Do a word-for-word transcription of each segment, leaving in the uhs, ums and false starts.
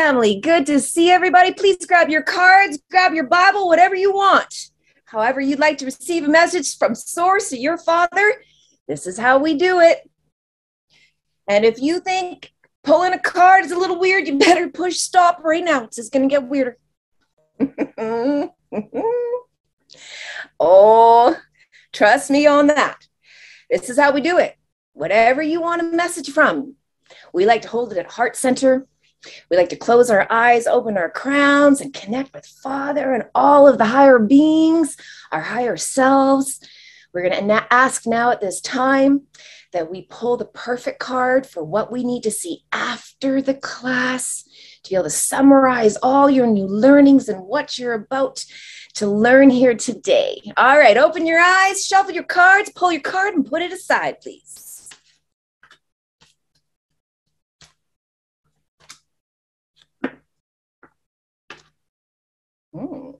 family. Good to see everybody. Please grab your cards, grab your Bible, whatever you want. However you'd like to receive a message from Source or your Father, this is how we do it. And if you think pulling a card is a little weird, you better push stop right now. It's just going to get weirder. Oh, trust me on that. This is how we do it. Whatever you want a message from. We like to hold it at heart center. We like to close our eyes, open our crowns, and connect with Father and all of the higher beings, our higher selves. We're going to ask now at this time that we pull the perfect card for what we need to see after the class to be able to summarize all your new learnings and what you're about to learn here today. All right, open your eyes, shuffle your cards, pull your card, and put it aside, please. Hmm.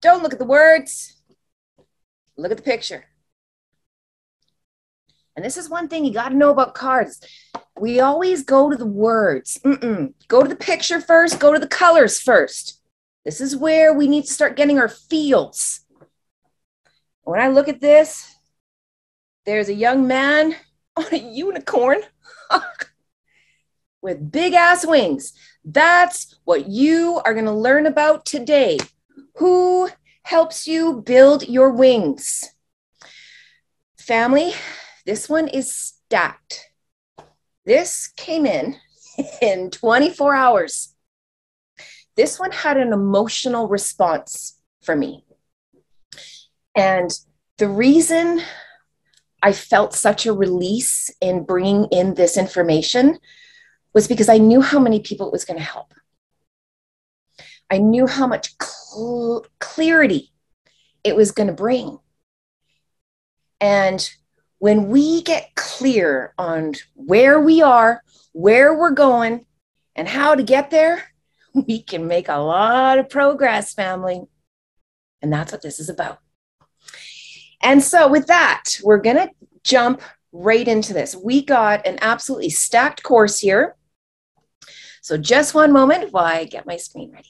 Don't look at the words. Look at the picture. And this is one thing you got to know about cards. We always go to the words. Mm-mm. Go to the picture first. Go to the colors first. This is where we need to start getting our feels. When I look at this, there's a young man on a unicorn with big ass wings. That's what you are going to learn about today. Who helps you build your wings? Family, this one is stacked. This came in in twenty-four hours. This one had an emotional response for me. And the reason I felt such a release in bringing in this information was because I knew how many people it was going to help. I knew how much cl- clarity it was going to bring. And when we get clear on where we are, where we're going, and how to get there, we can make a lot of progress, family. And that's what this is about. And so with that, we're going to jump right into this. We got an absolutely stacked course here. So just one moment while I get my screen ready.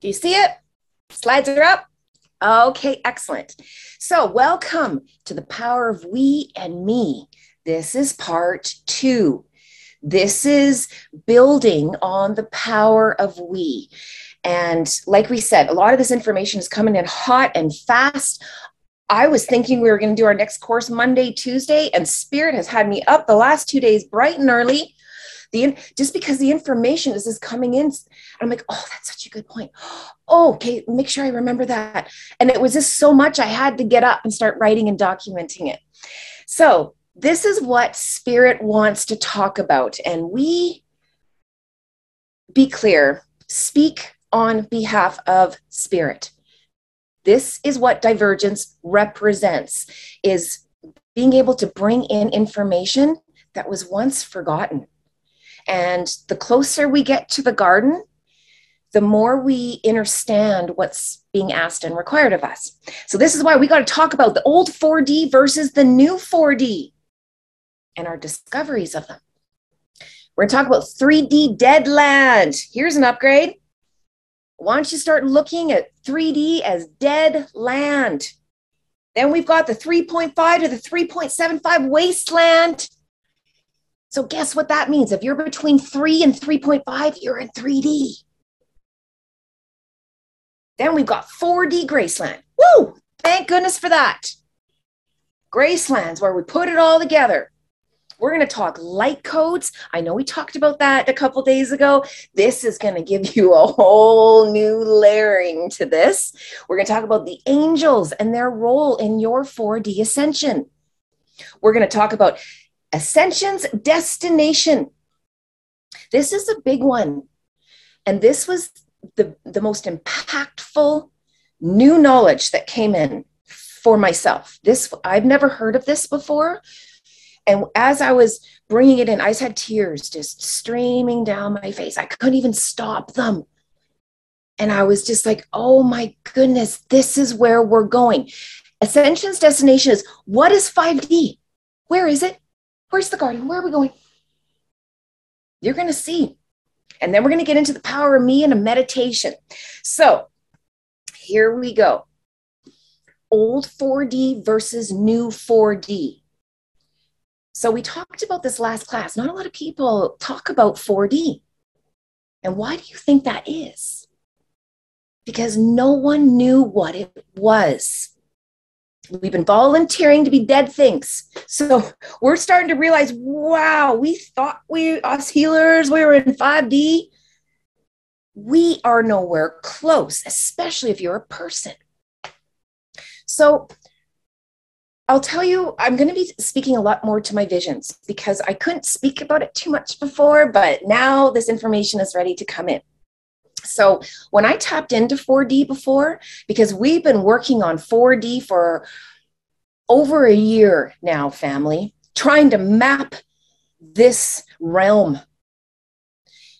Do you see it? Slides are up. Okay, excellent. So welcome to the power of we and me. This is part two. This is building on the power of we. And like we said, a lot of this information is coming in hot and fast. I was thinking we were going to do our next course Monday, Tuesday, and Spirit has had me up the last two days bright and early. The, just because the information is just coming in, and I'm like, oh, that's such a good point. Oh, okay, make sure I remember that. And it was just so much I had to get up and start writing and documenting it. So this is what Spirit wants to talk about. And we, be clear, speak on behalf of Spirit. This is what divergence represents, is being able to bring in information that was once forgotten. And the closer we get to the garden, the more we understand what's being asked and required of us. So this is why we got to talk about the old four D versus the new four D and our discoveries of them. We're going to talk about three D Deadland. Here's an upgrade. Why don't you start looking at three D as dead land? Then we've got the three point five to the three point seven five wasteland. So guess what that means? If you're between three and three point five, you're in three D. Then we've got four D Graceland. Woo! Thank goodness for that. Graceland's where we put it all together. We're going to talk light codes. I know we talked about that a couple days ago. This is going to give you a whole new layering to this. We're going to talk about the angels and their role in your four D ascension. We're going to talk about Ascension's destination. This is a big one And this was the, the most impactful new knowledge that came in for myself. This, I've never heard of this before. And as I was bringing it in, I just had tears just streaming down my face. I couldn't even stop them. And I was just like, oh my goodness, this is where we're going. Ascension's destination is, what is five D? Where is it? Where's the garden? Where are we going? You're going to see. And then we're going to get into the power of me and a meditation. So here we go. Old four D versus new four D. So we talked about this last class. Not a lot of people talk about four D. And why do you think that is? Because no one knew what it was. We've been volunteering to be dead things. So we're starting to realize, wow, we thought we, us healers, we were in five D. We are nowhere close, especially if you're a person. So I'll tell you, I'm going to be speaking a lot more to my visions because I couldn't speak about it too much before, but now this information is ready to come in. So when I tapped into four D before, because we've been working on four D for over a year now, family, trying to map this realm.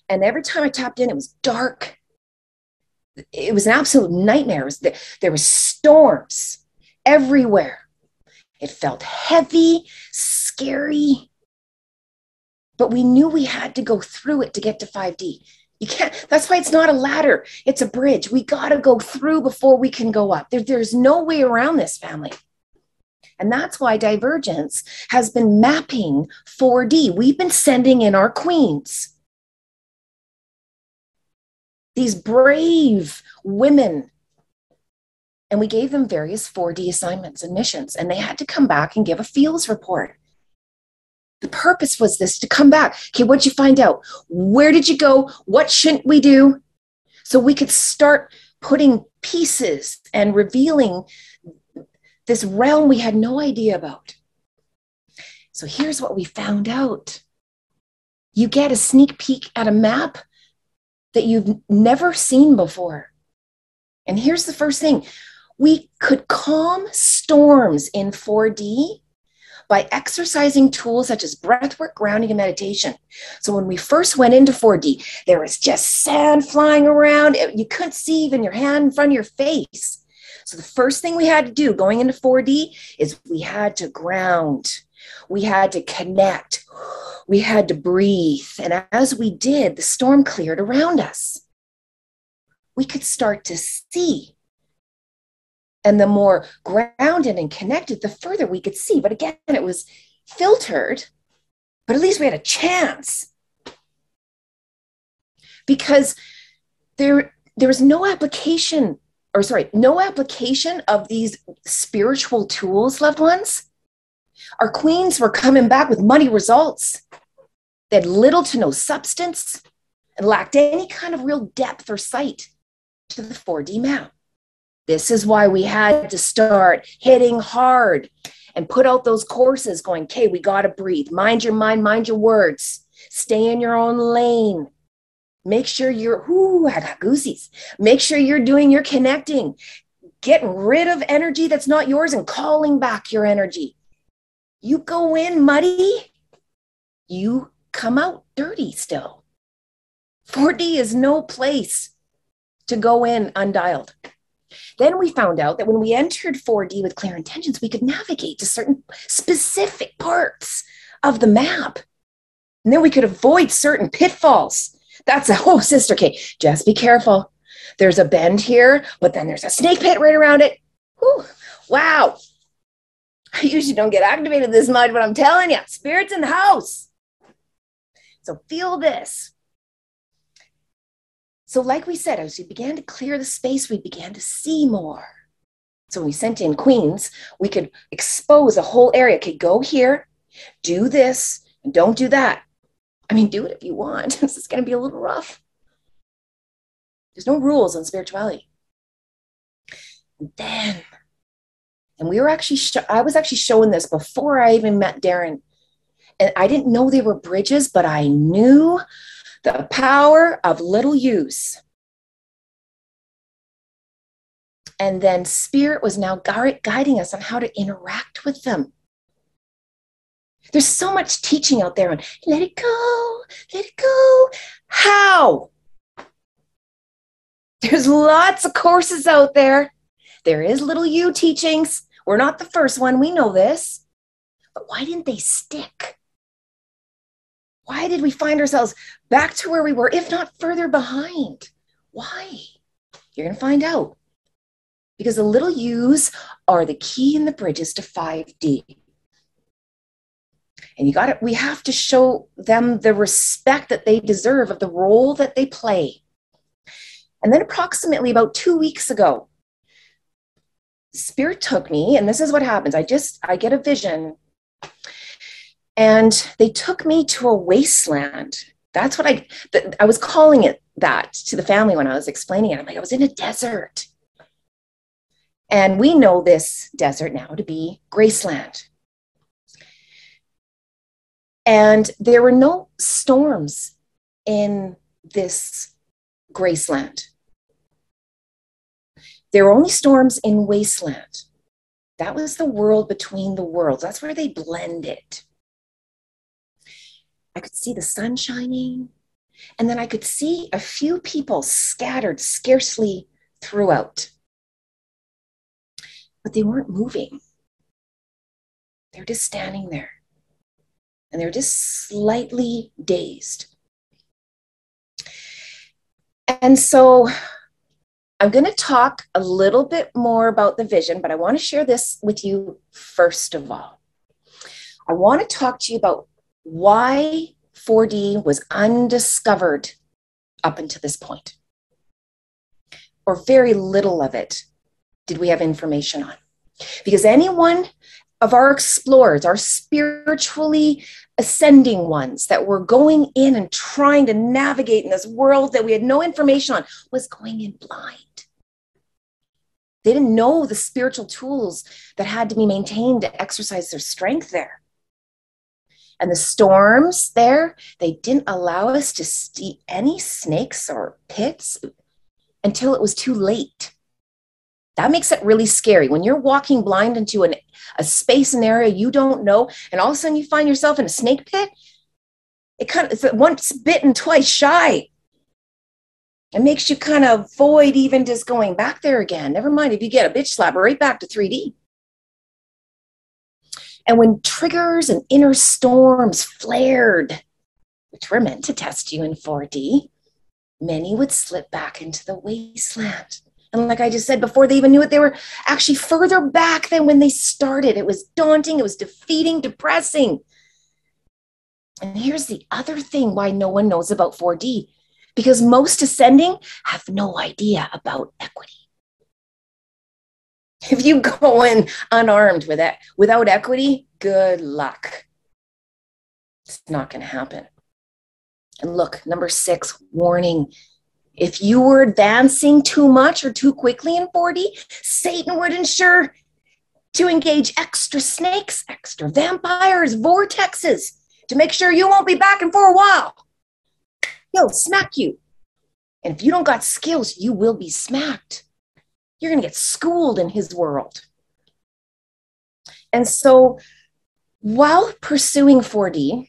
And every time I tapped in, it was dark. It was an absolute nightmare. It was the, there were storms everywhere. It felt heavy, scary. But we knew we had to go through it to get to five D. You can't, that's why it's not a ladder. It's a bridge. We got to go through before we can go up. There, there's no way around this, family. And that's why Divergence has been mapping four D. We've been sending in our queens. These brave women. And we gave them various four D assignments and missions. And they had to come back and give a feels report. The purpose was this, to come back. Okay, what'd you find out? Where did you go? What shouldn't we do? So we could start putting pieces and revealing this realm we had no idea about. So here's what we found out. You get a sneak peek at a map that you've never seen before. And here's the first thing. We could calm storms in four D by exercising tools such as breathwork, grounding, and meditation. So when we first went into four D, there was just sand flying around. You couldn't see even your hand in front of your face. So the first thing we had to do going into four D is we had to ground. We had to connect. We had to breathe. And as we did, the storm cleared around us. We could start to see. And the more grounded and connected, the further we could see. But again, it was filtered, but at least we had a chance. Because there, there was no application, or sorry, no application of these spiritual tools, loved ones. Our queens were coming back with muddy results. They had little to no substance and lacked any kind of real depth or sight to the four D map. This is why we had to start hitting hard and put out those courses going, okay, we got to breathe. Mind your mind, mind your words. Stay in your own lane. Make sure you're, ooh, I got goosies. Make sure you're doing your connecting. Getting rid of energy that's not yours and calling back your energy. You go in muddy, you come out dirty still. four D is no place to go in undialed. Then we found out that when we entered four D with clear intentions, we could navigate to certain specific parts of the map. And then we could avoid certain pitfalls. That's a whole sister case. Just be careful. There's a bend here, but then there's a snake pit right around it. Whew. Wow. I usually don't get activated this much, but I'm telling you, spirit's in the house. So feel this. So like we said, as we began to clear the space, we began to see more. So when we sent in queens, we could expose a whole area. Okay, go here, do this, and don't do that. I mean, do it if you want. This is going to be a little rough. There's no rules on spirituality. And then, and we were actually, I was actually showing this before I even met Darren. And I didn't know they were bridges, but I knew The power of little use. And then Spirit was now guiding us on how to interact with them. There's so much teaching out there on let it go, let it go. How? There's lots of courses out there. There is little you teachings. We're not the first one. We know this. But why didn't they stick? Why did we find ourselves back to where we were, if not further behind? Why? You're going to find out. Because the little U's are the key and the bridges to five D. And you got it. We have to show them the respect that they deserve of the role that they play. And then approximately about two weeks ago, Spirit took me, and this is what happens. I just, I get a vision. And they took me to a wasteland. That's what I, th- I was calling it that to the family when I was explaining it. I'm like, I was in a desert. And we know this desert now to be Graceland. And there were no storms in this Graceland. There were only storms in Wasteland. That was the world between the worlds. That's where they blended. I could see the sun shining. And then I could see a few people scattered scarcely throughout. But they weren't moving. They were just standing there. And they were just slightly dazed. And so I'm going to talk a little bit more about the vision, but I want to share this with you first of all. I want to talk to you about why four D was undiscovered up until this point, or very little of it did we have information on. Because any one of our explorers, our spiritually ascending ones that were going in and trying to navigate in this world that we had no information on, was going in blind. They didn't know the spiritual tools that had to be maintained to exercise their strength there. And the storms there, they didn't allow us to see any snakes or pits until it was too late. That makes it really scary. When you're walking blind into an, a space and area you don't know, and all of a sudden you find yourself in a snake pit, it kind of, it's once bitten, twice shy. It makes you kind of avoid even just going back there again. Never mind if you get a bitch slap, right back to three D. And when triggers and inner storms flared, which were meant to test you in four D, many would slip back into the wasteland. And like I just said, before they even knew it, they were actually further back than when they started. It was daunting. It was defeating, depressing. And here's the other thing why no one knows about four D, because most ascending have no idea about equity. If you go in unarmed with it, without equity, good luck. It's not going to happen. And look, number six, warning. If you were advancing too much or too quickly in four D, Satan would ensure to engage extra snakes, extra vampires, vortexes, to make sure you won't be back in for a while. He'll smack you. And if you don't got skills, you will be smacked. You're going to get schooled in his world. And so while pursuing four D,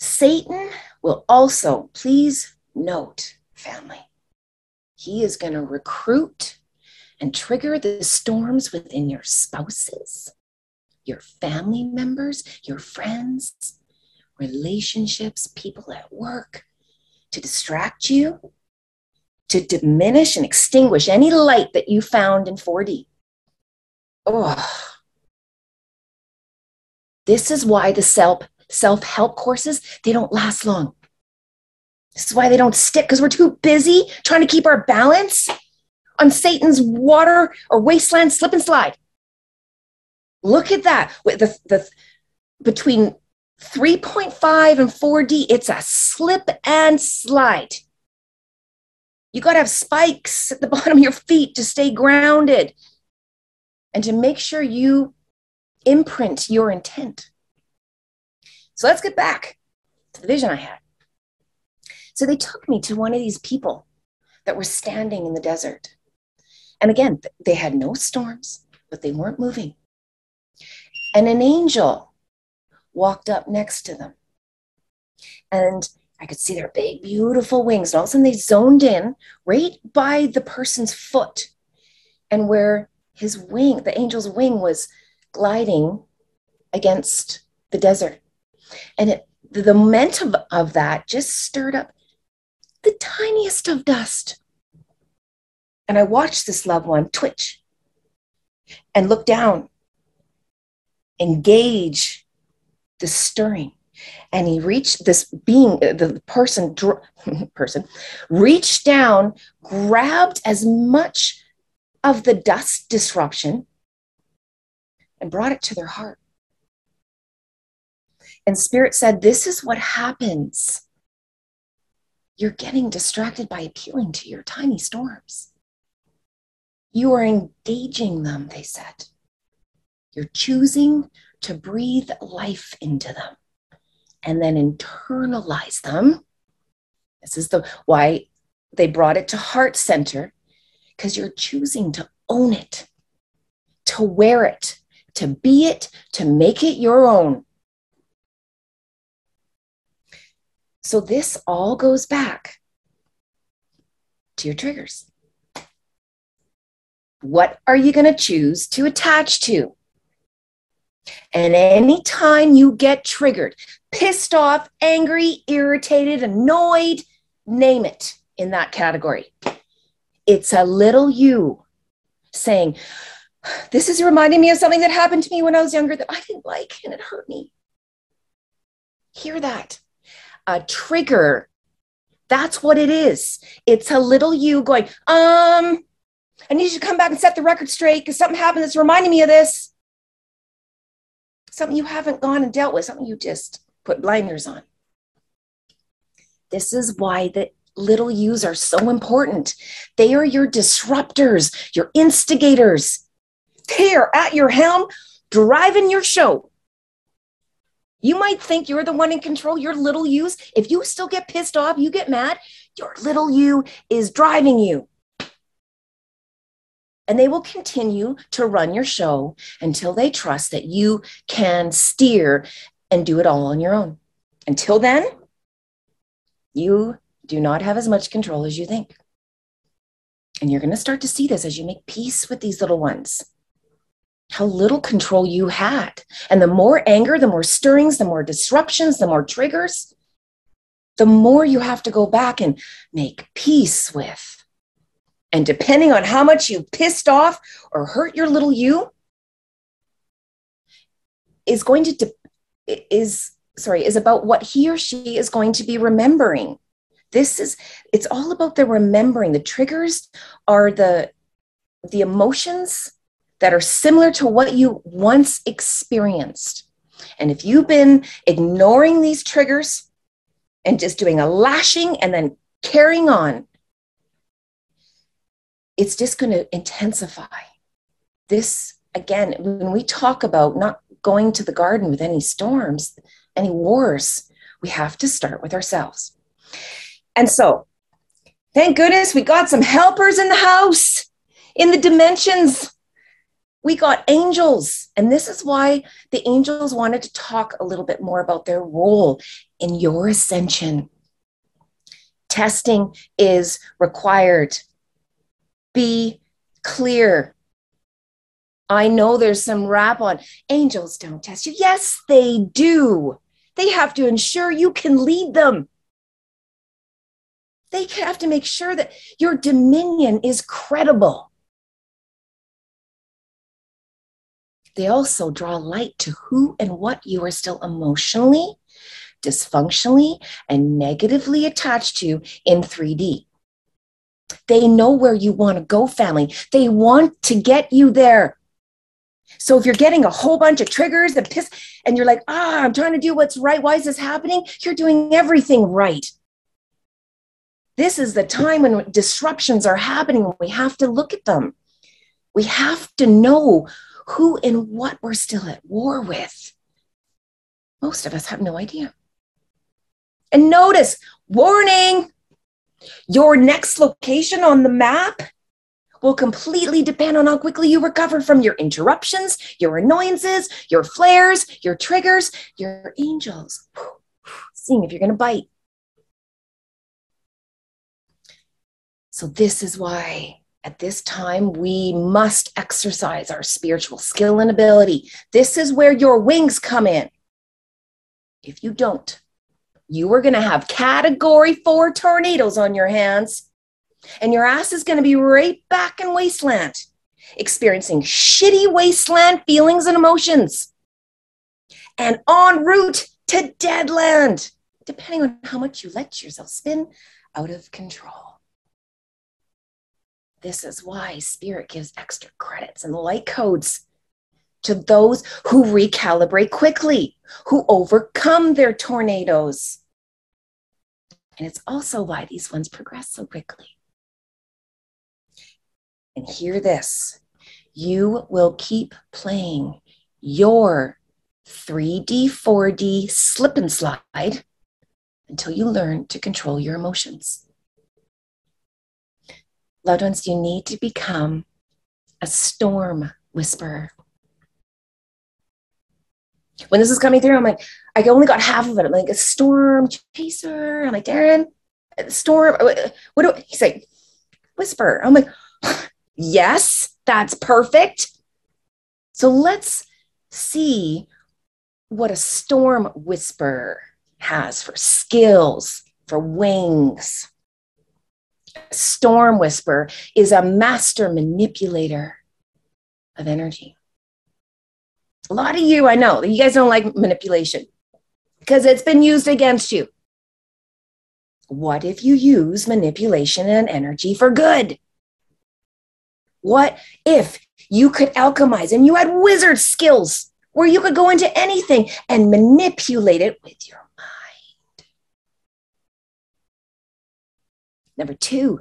Satan will also, please note, family, he is going to recruit and trigger the storms within your spouses, your family members, your friends, relationships, people at work, to distract you, to diminish and extinguish any light that you found in four D. Oh, this is why the self, self-help courses, they don't last long. This is why they don't stick, because we're too busy trying to keep our balance on Satan's water or wasteland slip and slide. Look at that. With the, the, between three point five and four D, it's a slip and slide. You got to have spikes at the bottom of your feet to stay grounded and to make sure you imprint your intent. So let's get back to the vision I had. So they took me to one of these people that were standing in the desert. And again, they had no storms, but they weren't moving. And an angel walked up next to them. And I could see their big, beautiful wings. And all of a sudden they zoned in right by the person's foot and where his wing, the angel's wing, was gliding against the desert. And it, the momentum of that just stirred up the tiniest of dust. And I watched this loved one twitch and look down, engage the stirring. And he reached this being, the person, person reached down, grabbed as much of the dust disruption and brought it to their heart. And Spirit said, this is what happens. You're getting distracted by appealing to your tiny storms. You are engaging them, they said. You're choosing to breathe life into them and then internalize them. This is the why they brought it to heart center, because you're choosing to own it, to wear it, to be it, to make it your own. So this all goes back to your triggers. What are you going to choose to attach to? And anytime you get triggered, pissed off, angry, irritated, annoyed, name it in that category. It's a little you saying, this is reminding me of something that happened to me when I was younger that I didn't like and it hurt me. Hear that. A trigger. That's what it is. It's a little you going, um, I need you to come back and set the record straight because something happened that's reminding me of this. Something you haven't gone and dealt with, something you just put blinders on. This is why the little yous are so important. They are your disruptors, your instigators. They are at your helm, driving your show. You might think you're the one in control, your little you's. If you still get pissed off, you get mad, your little you is driving you. And they will continue to run your show until they trust that you can steer and do it all on your own. Until then, you do not have as much control as you think. And you're going to start to see this as you make peace with these little ones. How little control you had. And the more anger, the more stirrings, the more disruptions, the more triggers, the more you have to go back and make peace with. And depending on how much you pissed off or hurt your little you is going to, de- is, sorry, is about what he or she is going to be remembering. This is, it's all about the remembering. The triggers are the, the emotions that are similar to what you once experienced. And if you've been ignoring these triggers and just doing a lashing and then carrying on, it's just going to intensify. This, again, when we talk about not going to the garden with any storms, any wars, we have to start with ourselves. And so, thank goodness we got some helpers in the house, in the dimensions. We got angels, and this is why the angels wanted to talk a little bit more about their role in your ascension. Testing is required. Be clear. I know there's some rap on, angels don't test you. Yes, they do. They have to ensure you can lead them. They have to make sure that your dominion is credible. They also draw light to who and what you are still emotionally, dysfunctionally, and negatively attached to in three D. They know where you want to go, family. They want to get you there. So if you're getting a whole bunch of triggers and piss, and you're like, ah, I'm trying to do what's right. Why is this happening? You're doing everything right. This is the time when disruptions are happening. We have to look at them. We have to know who and what we're still at war with. Most of us have no idea. And notice, warning, your next location on the map will completely depend on how quickly you recover from your interruptions, your annoyances, your flares, your triggers, your angels. Seeing if you're going to bite. So this is why at this time we must exercise our spiritual skill and ability. This is where your wings come in. If you don't, you are going to have category four tornadoes on your hands, and your ass is going to be right back in wasteland, experiencing shitty wasteland feelings and emotions, and en route to deadland, depending on how much you let yourself spin out of control. This is why Spirit gives extra credits and light codes to those who recalibrate quickly, who overcome their tornadoes. And it's also why these ones progress so quickly. And hear this, you will keep playing your three D, four D slip and slide until you learn to control your emotions. Loved ones, you need to become a storm whisperer. When this is coming through, I'm like, I only got half of it. I'm like, a storm chaser. I'm like, Darren, storm, what do I, he's like, whisper. I'm like, yes, that's perfect. So let's see what a storm whisperer has for skills, for wings. A storm whisperer is a master manipulator of energy. A lot of you, I know, you guys don't like manipulation because it's been used against you. What if you use manipulation and energy for good? What if you could alchemize and you had wizard skills where you could go into anything and manipulate it with your mind? Number two,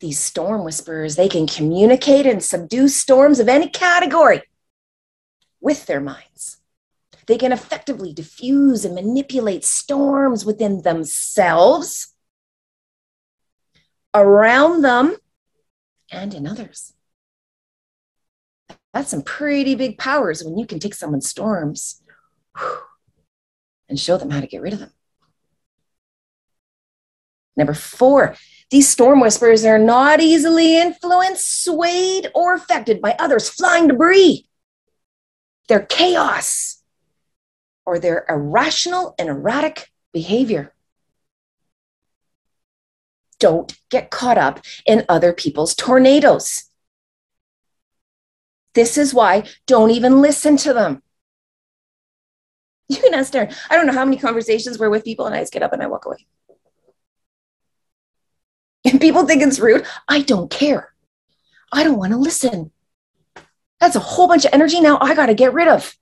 these storm whisperers, they can communicate and subdue storms of any category with their minds. They can effectively diffuse and manipulate storms within themselves, around them, and in others. That's some pretty big powers when you can take someone's storms and show them how to get rid of them. Number four, these storm whisperers are not easily influenced, swayed, or affected by others' flying debris, their chaos, or their irrational and erratic behavior. Don't get caught up in other people's tornadoes. This is why don't even listen to them. You can ask Darren. I don't know how many conversations we're with people and I just get up and I walk away. And people think it's rude. I don't care. I don't want to listen. That's a whole bunch of energy now I got to get rid of.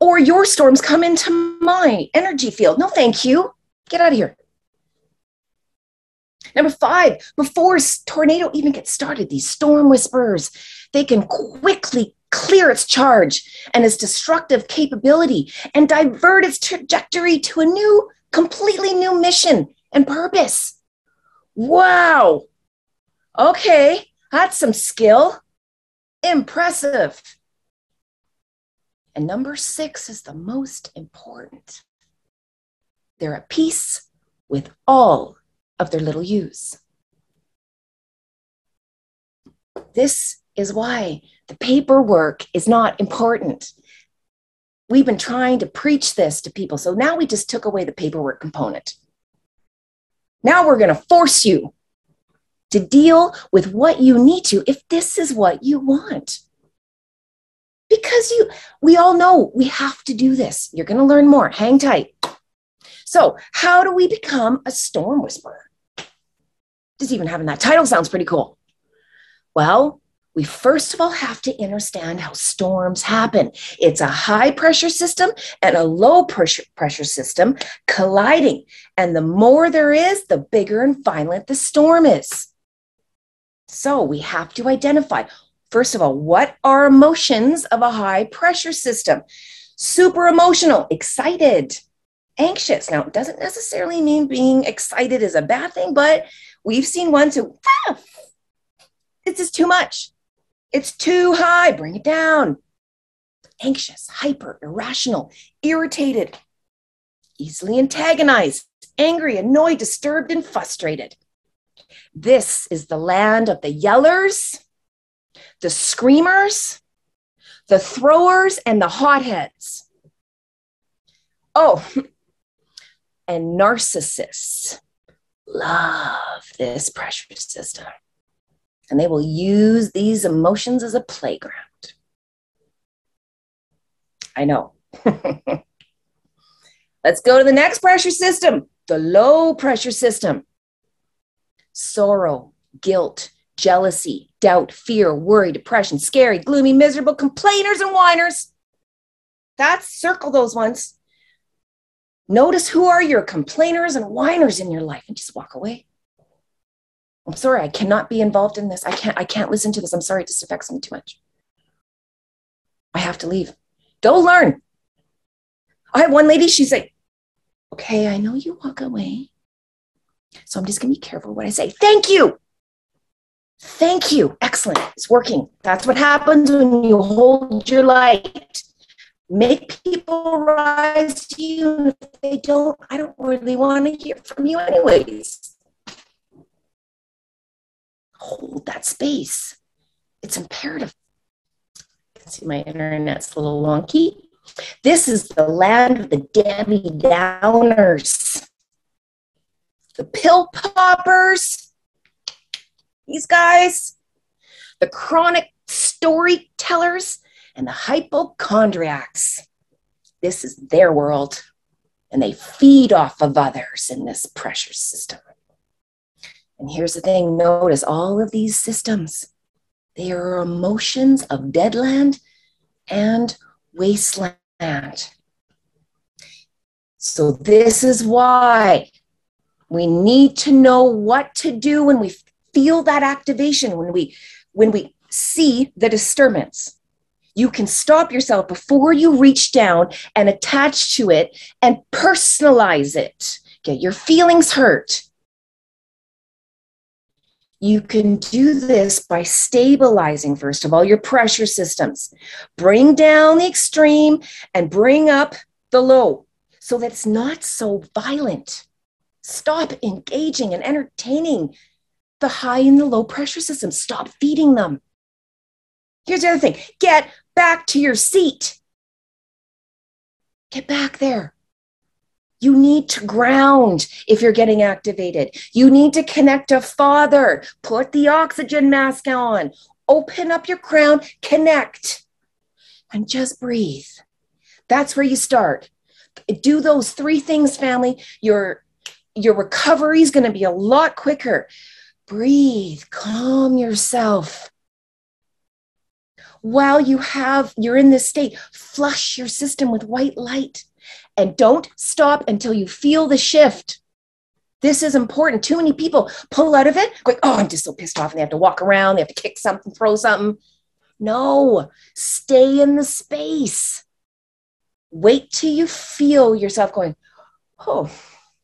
Or your storms come into my energy field. No, thank you. Get out of here. Number five, before tornado even gets started, these storm whisperers, they can quickly clear its charge and its destructive capability and divert its trajectory to a new, completely new mission and purpose. Wow. Okay, that's some skill. Impressive. And number six is the most important. They're at peace with all of their little U's. This is why the paperwork is not important. We've been trying to preach this to people, so now we just took away the paperwork component. Now we're going to force you to deal with what you need to if this is what you want. Because you, we all know we have to do this. You're going to learn more. Hang tight. So how do we become a storm whisperer? Just even having that title sounds pretty cool. Well, we first of all have to understand how storms happen. It's a high pressure system and a low pressure, pressure system colliding. And the more there is, the bigger and violent the storm is. So we have to identify, first of all, what are emotions of a high pressure system? Super emotional, excited, anxious. Now, it doesn't necessarily mean being excited is a bad thing, but we've seen ones who, ah, this is too much. It's too high. Bring it down. Anxious, hyper, irrational, irritated, easily antagonized, angry, annoyed, disturbed, and frustrated. This is the land of the yellers, the screamers, the throwers, and the hotheads. Oh, and narcissists love this pressure system, and they will use these emotions as a playground. I know. Let's go to the next pressure system, the low pressure system. Sorrow, guilt, jealousy, doubt, fear, worry, depression, scary, gloomy, miserable, complainers, and whiners. That's, circle those ones. Notice who are your complainers and whiners in your life and just walk away. I'm sorry, I cannot be involved in this. I can't, I can't listen to this. I'm sorry, it just affects me too much. I have to leave. Go learn. I have one lady, she's like, okay, I know you walk away, so I'm just going to be careful what I say. Thank you. Thank you. Excellent. It's working. That's what happens when you hold your light. Make people rise to you, and if they don't, I don't really want to hear from you anyways. Hold that space. It's imperative. I can see my internet's a little wonky. This is the land of the Debbie Downers, the pill poppers, these guys, the chronic storytellers, and the hypochondriacs. This is their world, and they feed off of others in this pressure system. And here's the thing, notice all of these systems, they are emotions of deadland and wasteland. So this is why we need to know what to do when we feel that activation, when we, when we see the disturbance. You can stop yourself before you reach down and attach to it and personalize it. Get your feelings hurt. You can do this by stabilizing, first of all, your pressure systems. Bring down the extreme and bring up the low so that it's not so violent. Stop engaging and entertaining the high and the low pressure system. Stop feeding them. Here's the other thing. Get back to your seat. Get back there. You need to ground if you're getting activated. You need to connect to Father. Put the oxygen mask on. Open up your crown. Connect. And just breathe. That's where you start. Do those three things, family. Your, your recovery is going to be a lot quicker. Breathe. Calm yourself. While you have, you're in this state, flush your system with white light and don't stop until you feel the shift. This is important. Too many people pull out of it going, oh, I'm just so pissed off, and they have to walk around. They have to kick something, throw something. No, stay in the space. Wait till you feel yourself going, oh,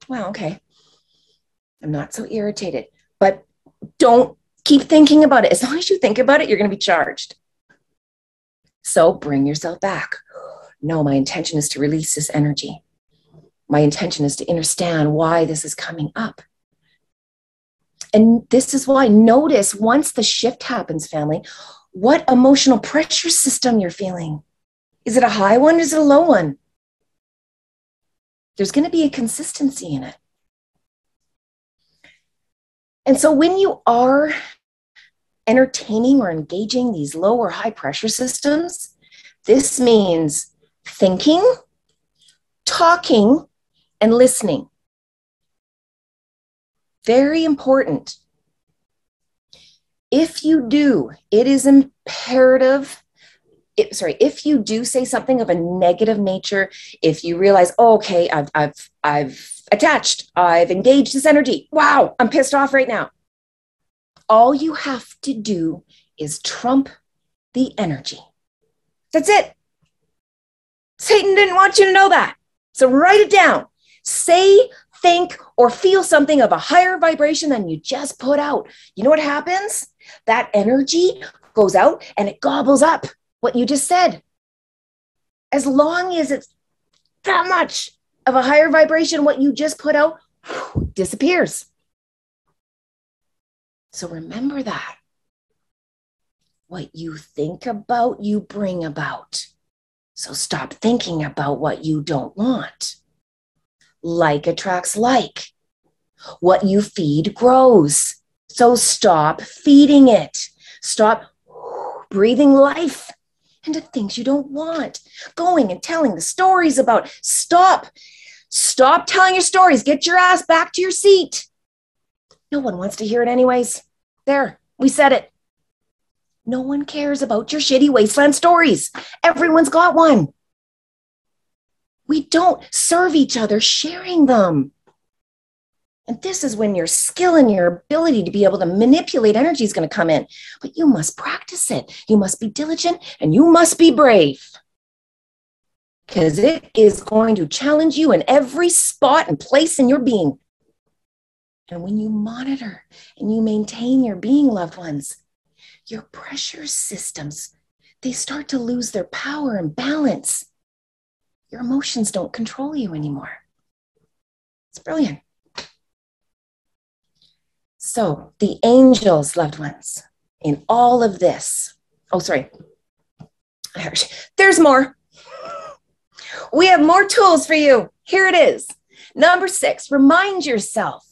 wow, okay. I'm not so irritated, but don't keep thinking about it. As long as you think about it, you're going to be charged. So bring yourself back. No, my intention is to release this energy. My intention is to understand why this is coming up. And this is why, notice once the shift happens, family, what emotional pressure system you're feeling. Is it a high one? Is it a low one? There's going to be a consistency in it. And so when you are entertaining or engaging these low or high pressure systems, this means thinking, talking, and listening. Very important. If you do, it is imperative. It, sorry, if you do say something of a negative nature, if you realize, oh, okay, I've, I've, I've attached, I've engaged this energy. Wow, I'm pissed off right now. All you have to do is trump the energy. That's it. Satan didn't want you to know that. So write it down. say, think, or feel something of a higher vibration than you just put out, you know what happens? That energy goes out and it gobbles up what you just said. As long as it's that much of a higher vibration, what you just put out whew, disappears. So remember that. What you think about, you bring about. So stop thinking about what you don't want. Like attracts like. What you feed grows. So stop feeding it. Stop breathing life into things you don't want. Going and telling the stories about. Stop. Stop telling your stories. Get your ass back to your seat. No one wants to hear it anyways. There, we said it. No one cares about your shitty wasteland stories. Everyone's got one. We don't serve each other sharing them. And this is when your skill and your ability to be able to manipulate energy is going to come in. But you must practice it. You must be diligent and you must be brave. Because it is going to challenge you in every spot and place in your being. And when you monitor and you maintain your being, loved ones, your pressure systems, they start to lose their power and balance. Your emotions don't control you anymore. It's brilliant. So the angels, loved ones, in all of this. Oh, sorry. There's more. We have more tools for you. Here it is. Number six, remind yourself.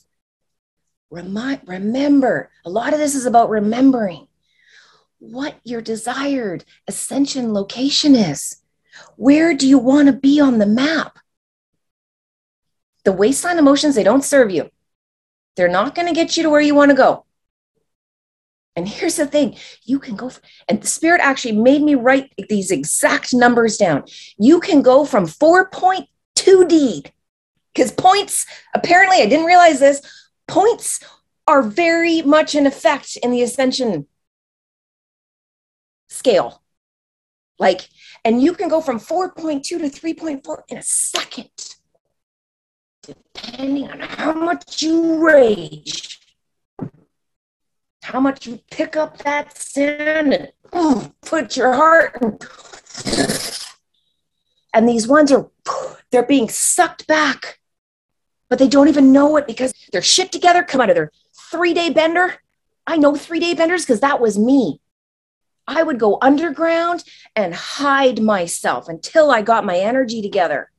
Remind, remember, a lot of this is about remembering what your desired ascension location is. Where do you want to be on the map? The wasteland emotions, they don't serve you. They're not going to get you to where you want to go. And here's the thing, you can go, for, and the spirit actually made me write these exact numbers down. You can go from four point two D, because points, apparently, I didn't realize this, points are very much in effect in the ascension scale. Like, and you can go from four point two to three point four in a second, depending on how much you rage, how much you pick up that sand and ooh, put your heart. And, and these ones are, they're being sucked back. But they don't even know it because they're shit together, come out of their three-day bender. I know three-day benders because that was me. I would go underground and hide myself until I got my energy together.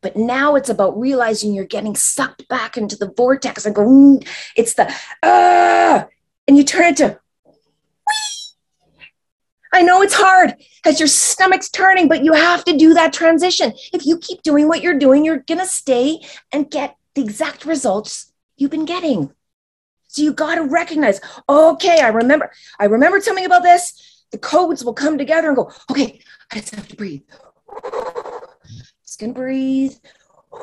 But now it's about realizing you're getting sucked back into the vortex and go, it's the, uh, and you turn it to, I know it's hard as your stomach's turning, but you have to do that transition. If you keep doing what you're doing, you're going to stay and get the exact results you've been getting. So you got to recognize, okay, I remember, I remembered something about this. The codes will come together and go, okay, I just have to breathe. Just going to breathe.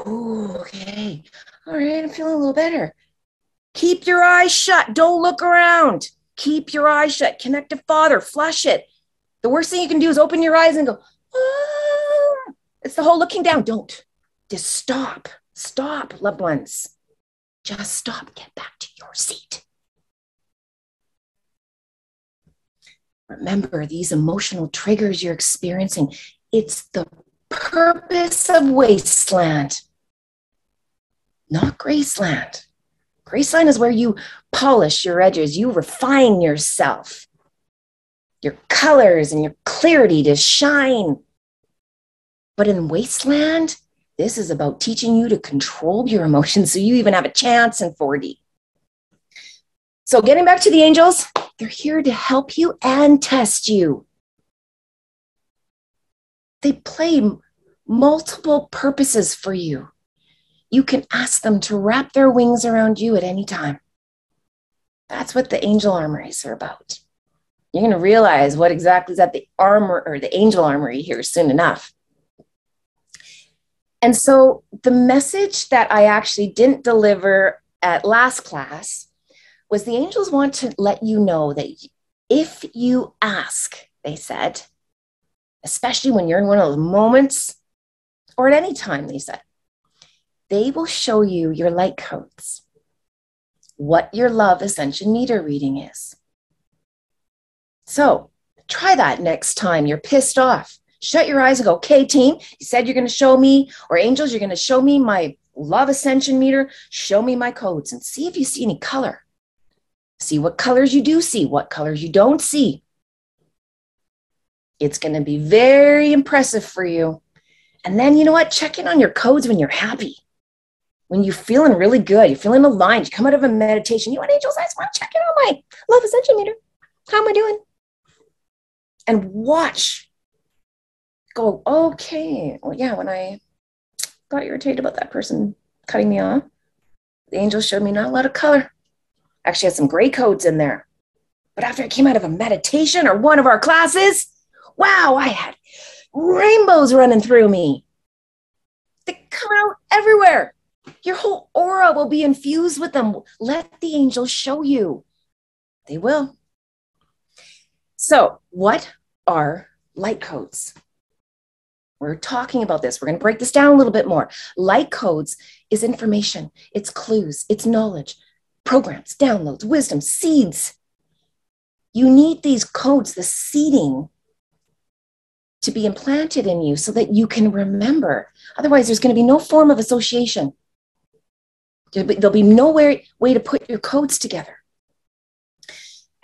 Ooh, okay. All right. I'm feeling a little better. Keep your eyes shut. Don't look around. Keep your eyes shut. Connect to Father. Flush it. The worst thing you can do is open your eyes and go, ah. It's the whole looking down. Don't. Just stop. Stop, loved ones. Just stop. Get back to your seat. Remember, these emotional triggers you're experiencing, it's the purpose of wasteland, not Graceland. Graceland is where you polish your edges. You refine yourself. Your colors and your clarity to shine. But in wasteland, this is about teaching you to control your emotions so you even have a chance in four D. So getting back to the angels, they're here to help you and test you. They play multiple purposes for you. You can ask them to wrap their wings around you at any time. That's what the angel armories are about. You're going to realize what exactly is at the armor or the angel armory here soon enough. And so the message that I actually didn't deliver at last class was the angels want to let you know that if you ask, they said, especially when you're in one of those moments or at any time, they said, they will show you your light codes, what your love ascension meter reading is. So try that next time you're pissed off. Shut your eyes and go, okay, team, you said you're going to show me, or angels, you're going to show me my love ascension meter. Show me my codes and see if you see any color. See what colors you do see, what colors you don't see. It's going to be very impressive for you. And then, you know what? Check in on your codes when you're happy, when you're feeling really good, you're feeling aligned, you come out of a meditation, you want angels, I just want to check in on my love ascension meter. How am I doing? And watch. Go, okay, well, yeah, when I got irritated about that person cutting me off, the angel showed me not a lot of color. Actually, had some gray codes in there. But after I came out of a meditation or one of our classes, wow, I had rainbows running through me. They come out everywhere. Your whole aura will be infused with them. Let the angels show you. They will. So, what are light codes? We're talking about this. We're going to break this down a little bit more. Light codes is information. It's clues. It's knowledge, programs, downloads, wisdom, seeds. You need these codes, the seeding, to be implanted in you so that you can remember. Otherwise, there's going to be no form of association. There'll be no way to put your codes together.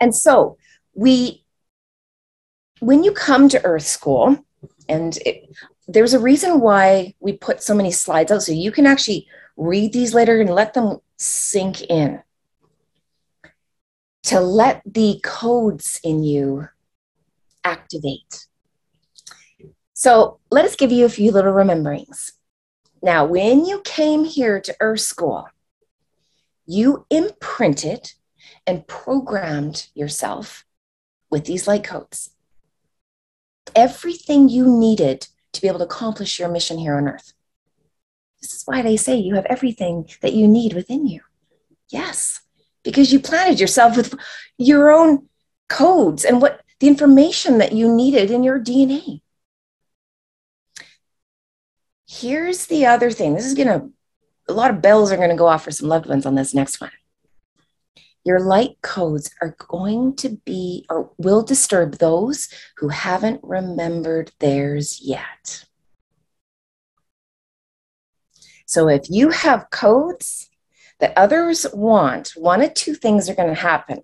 And so we, when you come to Earth School, and it, there's a reason why we put so many slides out, so you can actually read these later and let them sink in. To let the codes in you activate. So let us give you a few little rememberings. Now, when you came here to Earth School, you imprinted and programmed yourself with these light codes. Everything you needed to be able to accomplish your mission here on Earth. This is why they say you have everything that you need within you. Yes, because you planted yourself with your own codes and what the information that you needed in your D N A. Here's the other thing. This is going to, a lot of bells are going to go off for some loved ones on this next one. Your light codes are going to be, or will disturb those who haven't remembered theirs yet. So if you have codes that others want, one of two things are going to happen.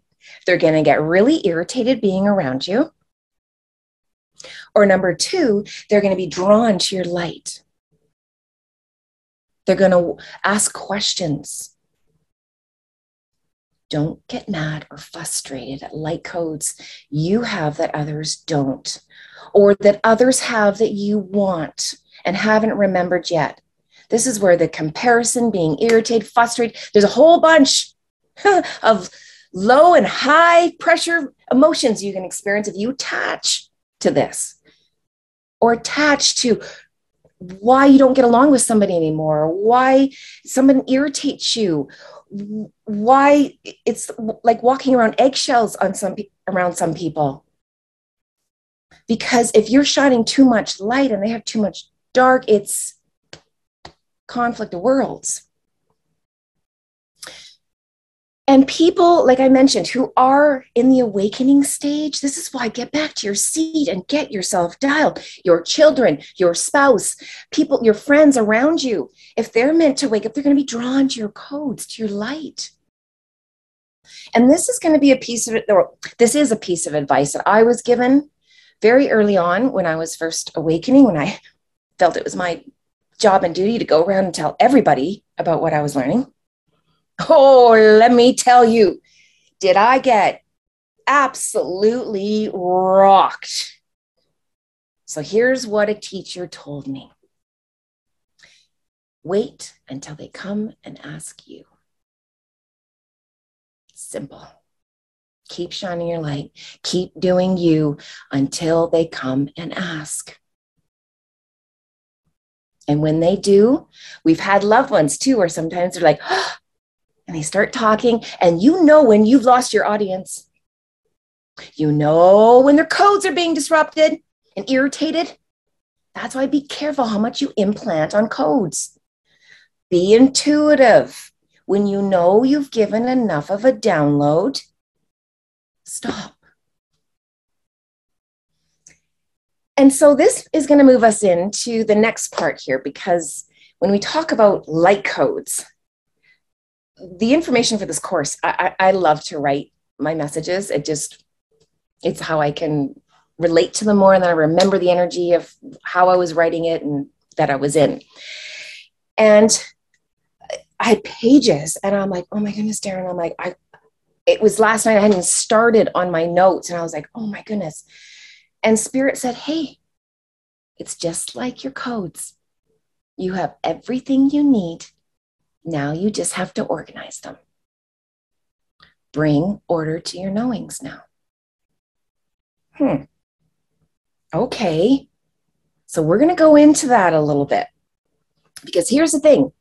They're going to get really irritated being around you. Or number two, they're going to be drawn to your light. They're going to ask questions. Don't get mad or frustrated at light codes you have that others don't, or that others have that you want and haven't remembered yet. This is where the comparison, being irritated, frustrated, there's a whole bunch of low and high pressure emotions you can experience if you attach to this, or attach to why you don't get along with somebody anymore, why someone irritates you, why it's like walking around eggshells on some around some people. Because if you're shining too much light and they have too much dark, it's conflict of worlds. And people, like I mentioned, who are in the awakening stage, this is why get back to your seat and get yourself dialed. Your children, your spouse, people, your friends around you, if they're meant to wake up, they're going to be drawn to your codes, to your light. And this is going to be a piece of it, or this is a piece of advice that I was given very early on when I was first awakening, when I felt it was my job and duty to go around and tell everybody about what I was learning. Oh, let me tell you, did I get absolutely rocked? So here's what a teacher told me. Wait until they come and ask you. Simple. Keep shining your light. Keep doing you until they come and ask. And when they do, we've had loved ones too, or sometimes they're like, oh, and they start talking, and you know when you've lost your audience. You know when their codes are being disrupted and irritated. That's why be careful how much you implant on codes. Be intuitive. When you know you've given enough of a download, stop. And so this is going to move us into the next part here, because when we talk about light codes, the information for this course, I, I, I love to write my messages. It just, it's how I can relate to them more, and then I remember the energy of how I was writing it and that I was in. And I had pages, and I'm like, oh my goodness, Darren. I'm like, I, it was last night I hadn't started on my notes, and I was like, oh my goodness. And Spirit said, hey, it's just like your codes. You have everything you need. Now you just have to organize them. Bring order to your knowings now. Hmm. Okay. So we're going to go into that a little bit, because here's the thing.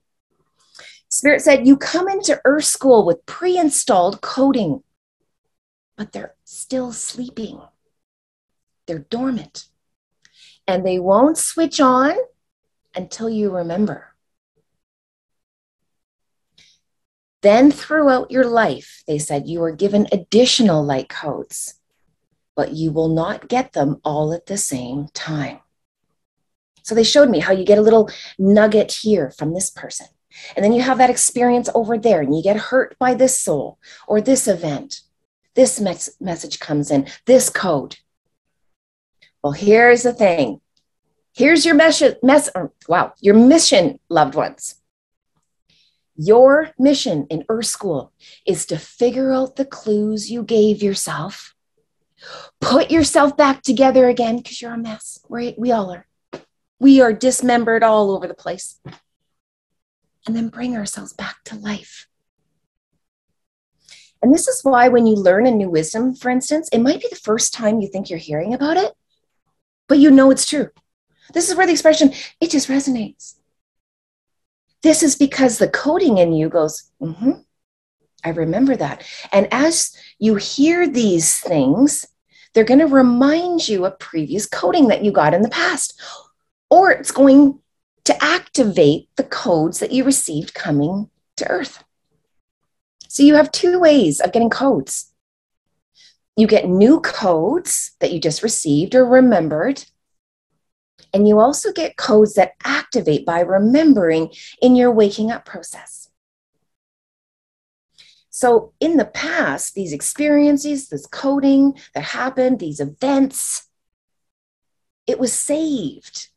Spirit said, you come into Earth School with pre-installed coding, but they're still sleeping. They're dormant, and they won't switch on until you remember. Then throughout your life, they said, you are given additional light codes, but you will not get them all at the same time. So they showed me how you get a little nugget here from this person, and then you have that experience over there, and you get hurt by this soul or this event. This mes- message comes in, this code. Well, here's the thing. Here's your mes- mes- wow, your mission, loved ones. Your mission in Earth School is to figure out the clues you gave yourself. Put yourself back together again, because you're a mess. We're, we all are. We are dismembered all over the place. And then bring ourselves back to life. And this is why when you learn a new wisdom, for instance, it might be the first time you think you're hearing about it, but you know it's true. This is where the expression, it just resonates. This is because the coding in you goes, mm-hmm, I remember that. And as you hear these things, they're going to remind you of previous coding that you got in the past. Or it's going to activate the codes that you received coming to Earth. So you have two ways of getting codes. You get new codes that you just received or remembered. And you also get codes that activate by remembering in your waking up process. So in the past, these experiences, this coding that happened, these events, it was saved.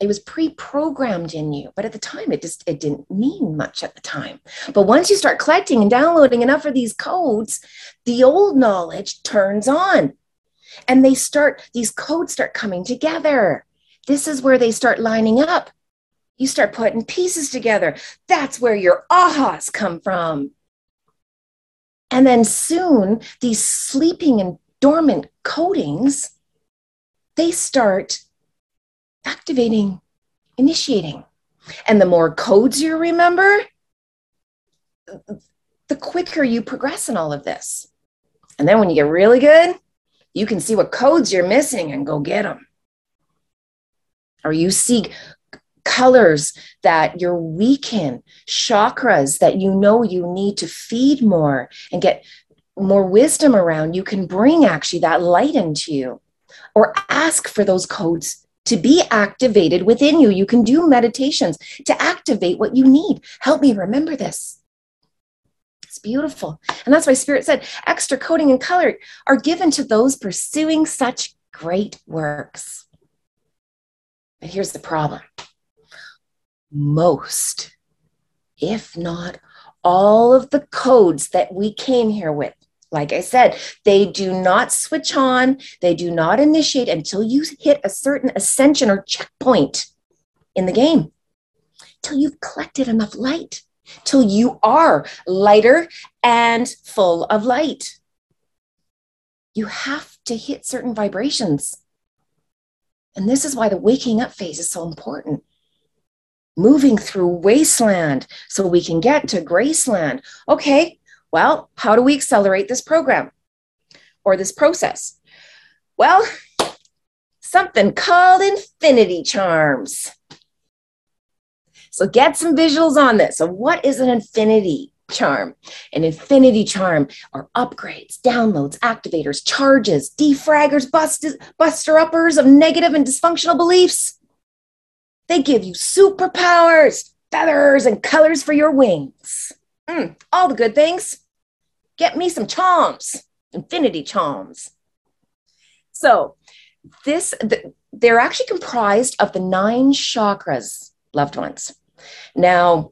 It was pre-programmed in you. But at the time, it just it didn't mean much at the time. But once you start collecting and downloading enough of these codes, the old knowledge turns on. And they start, these codes start coming together. This is where they start lining up. You start putting pieces together. That's where your ahas come from. And then soon, these sleeping and dormant codings, they start activating, initiating. And the more codes you remember, the quicker you progress in all of this. And then when you get really good, you can see what codes you're missing and go get them. Or you see colors that you're weak in, chakras that you know you need to feed more and get more wisdom around. You can bring actually that light into you, or ask for those codes to be activated within you. You can do meditations to activate what you need. Help me remember this. It's beautiful. And that's why Spirit said extra coding and color are given to those pursuing such great works. But here's the problem. Most, if not all of the codes that we came here with, like I said, they do not switch on, they do not initiate until you hit a certain ascension or checkpoint in the game, till you've collected enough light, till you are lighter and full of light. You have to hit certain vibrations. And this is why the waking up phase is so important. Moving through wasteland so we can get to graceland. Okay, well, how do we accelerate this program or this process? Well, something called infinity charms. So get some visuals on this. So what is an infinity charm? An infinity charm are upgrades, downloads, activators, charges, defraggers, buster-uppers of negative and dysfunctional beliefs. They give you superpowers, feathers, and colors for your wings. Mm, all the good things. Get me some charms, infinity charms. So this, the, they're actually comprised of the nine chakras, loved ones. Now,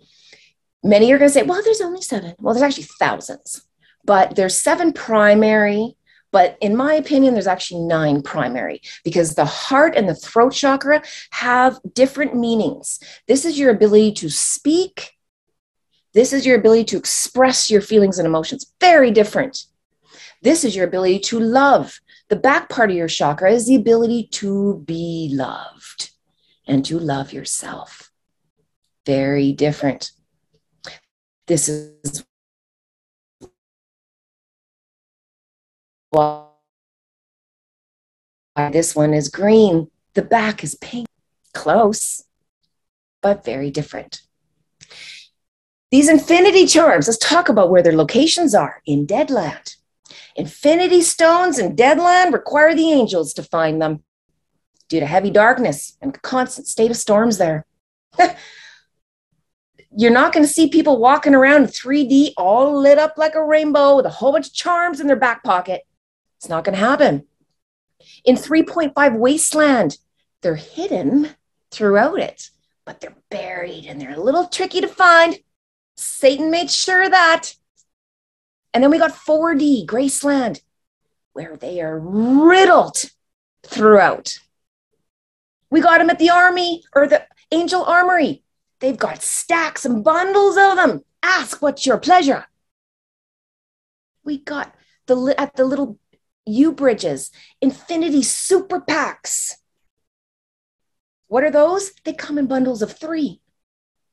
many are going to say, well, there's only seven. Well, there's actually thousands, but there's seven primary. But in my opinion, there's actually nine primary, because the heart and the throat chakra have different meanings. This is your ability to speak. This is your ability to express your feelings and emotions. Very different. This is your ability to love. The back part of your chakra is the ability to be loved and to love yourself. Very different. This is why this one is green. The back is pink. Close, but very different. These infinity charms, let's talk about where their locations are in Deadland. Infinity stones in Deadland require the angels to find them due to heavy darkness and constant state of storms there. You're not going to see people walking around in three D all lit up like a rainbow with a whole bunch of charms in their back pocket. It's not going to happen. In three point five Wasteland, they're hidden throughout it, but they're buried and they're a little tricky to find. Satan made sure of that. And then we got four D Graceland, where they are riddled throughout. We got them at the army or the angel armory. They've got stacks and bundles of them. Ask what's your pleasure. We got the at the little U bridges, infinity super packs. What are those? They come in bundles of three,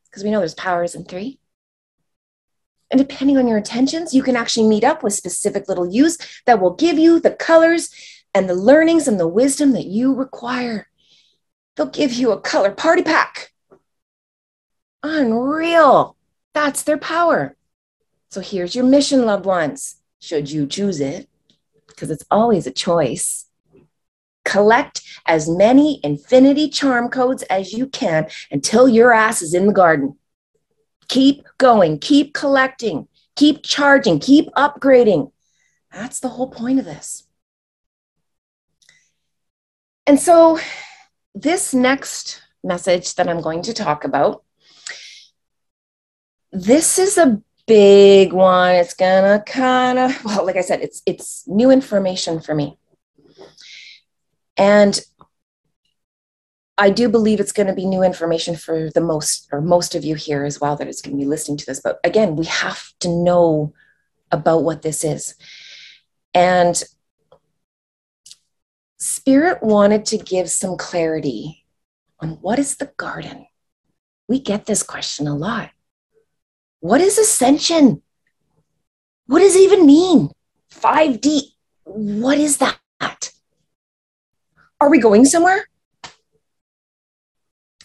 because we know there's powers in three. And depending on your intentions, you can actually meet up with specific little U's that will give you the colors and the learnings and the wisdom that you require. They'll give you a color party pack. Unreal. That's their power. So here's your mission, loved ones, should you choose it, because it's always a choice. Collect as many infinity charm codes as you can until your ass is in the garden. Keep going, keep collecting, keep charging, keep upgrading. That's the whole point of this. And so this next message that I'm going to talk about, this is a big one. It's gonna kind of, well, like I said, it's, it's new information for me. And I do believe it's going to be new information for the most or most of you here as well that is going to be listening to this. But again, we have to know about what this is. And Spirit wanted to give some clarity on what is the garden. We get this question a lot. What is ascension? What does it even mean? five D, what is that? Are we going somewhere?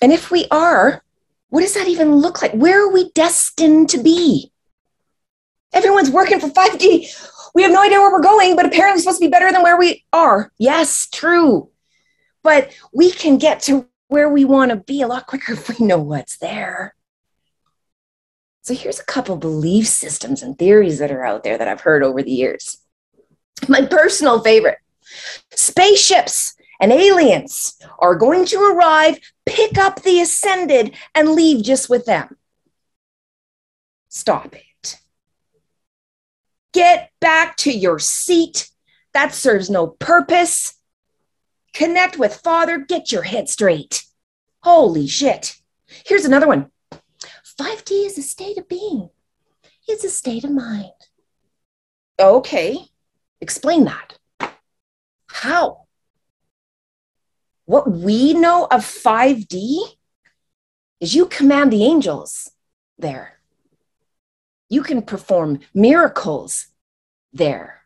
And if we are, what does that even look like? Where are we destined to be? Everyone's working for five D. We have no idea where we're going, but apparently it's supposed to be better than where we are. Yes, true. But we can get to where we want to be a lot quicker if we know what's there. So here's a couple belief systems and theories that are out there that I've heard over the years. My personal favorite, spaceships and aliens are going to arrive, pick up the ascended, and leave just with them. Stop it. Get back to your seat. That serves no purpose. Connect with Father. Get your head straight. Holy shit. Here's another one. five D is a state of being. It's a state of mind. Okay. Explain that. How? What we know of five D is you command the angels there. You can perform miracles there.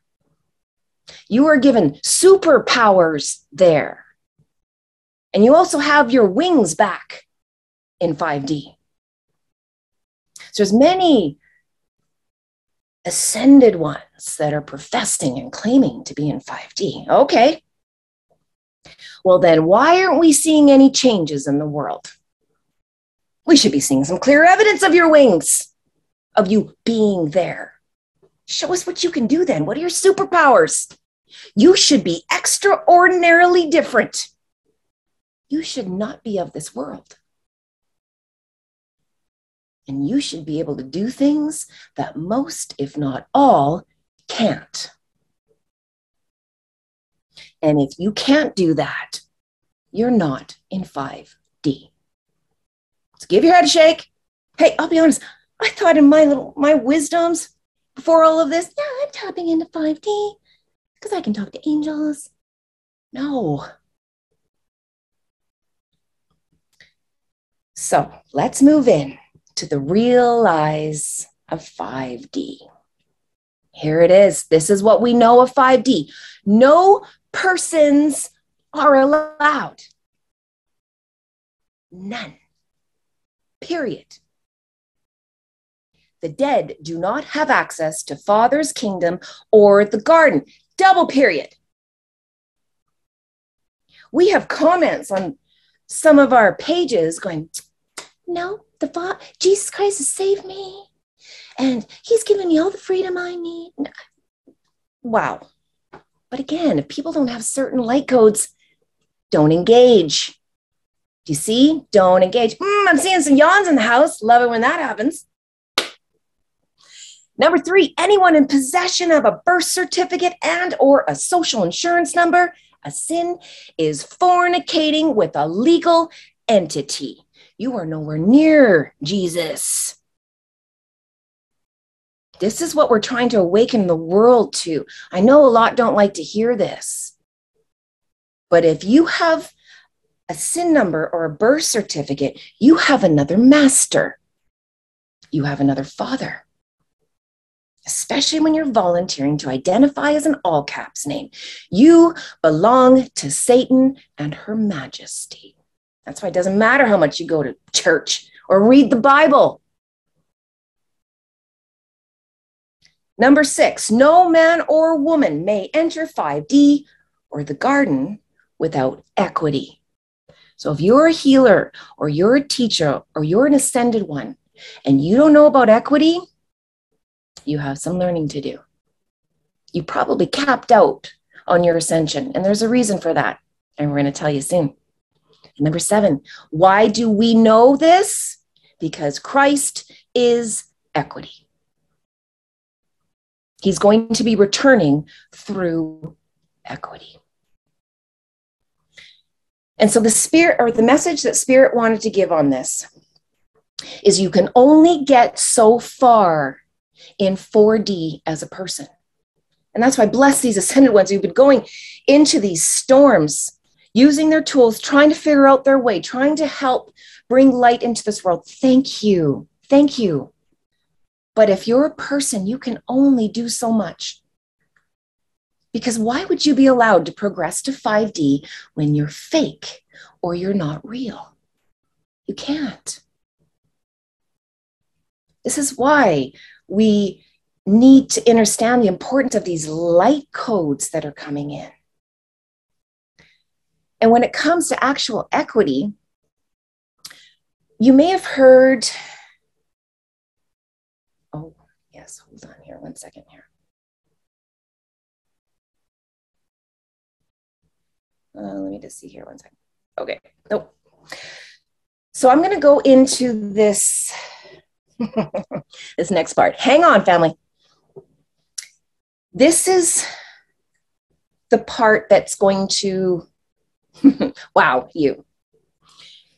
You are given superpowers there. And you also have your wings back in five D. So there's many ascended ones that are professing and claiming to be in five D. Okay. Well, then why aren't we seeing any changes in the world? We should be seeing some clear evidence of your wings, of you being there. Show us what you can do then. What are your superpowers? You should be extraordinarily different. You should not be of this world. And you should be able to do things that most, if not all, can't. And if you can't do that, you're not in five D. So give your head a shake. Hey, I'll be honest. I thought in my little, my wisdoms before all of this, yeah, I'm tapping into five D because I can talk to angels. No. So let's move in to the real eyes of five D. Here it is. This is what we know of five D. No persons are allowed. None. Period. The dead do not have access to Father's kingdom or the garden. Double period. We have comments on some of our pages going, no, the fa- Jesus Christ has saved me. And he's given me all the freedom I need. Wow. But again, if people don't have certain light codes, don't engage. Do you see? Don't engage. Mm, I'm seeing some yawns in the house. Love it when that happens. Number three, anyone in possession of a birth certificate and or a social insurance number, a sin, is fornicating with a legal entity. You are nowhere near Jesus. This is what we're trying to awaken the world to. I know a lot don't like to hear this, but if you have a sin number or a birth certificate, you have another master. You have another father, especially when you're volunteering to identify as an all caps name. You belong to Satan and her majesty. That's why it doesn't matter how much you go to church or read the Bible. Number six, no man or woman may enter five D or the garden without equity. So if you're a healer or you're a teacher or you're an ascended one and you don't know about equity, you have some learning to do. You probably capped out on your ascension, and there's a reason for that, and we're going to tell you soon. And number seven, why do we know this? Because Christ is equity. He's going to be returning through equity. And so the spirit, or the message that Spirit wanted to give on this, is you can only get so far in four D as a person. And that's why, bless these ascended ones who've been going into these storms, using their tools, trying to figure out their way, trying to help bring light into this world. Thank you. Thank you. But if you're a person, you can only do so much. Because why would you be allowed to progress to five D when you're fake or you're not real? You can't. This is why we need to understand the importance of these light codes that are coming in. And when it comes to actual equity, you may have heard... Oh, yes, hold on here, one second here. Uh, let me just see here, one second. Okay, nope. So I'm gonna go into this, this next part. Hang on, family. This is the part that's going to wow you.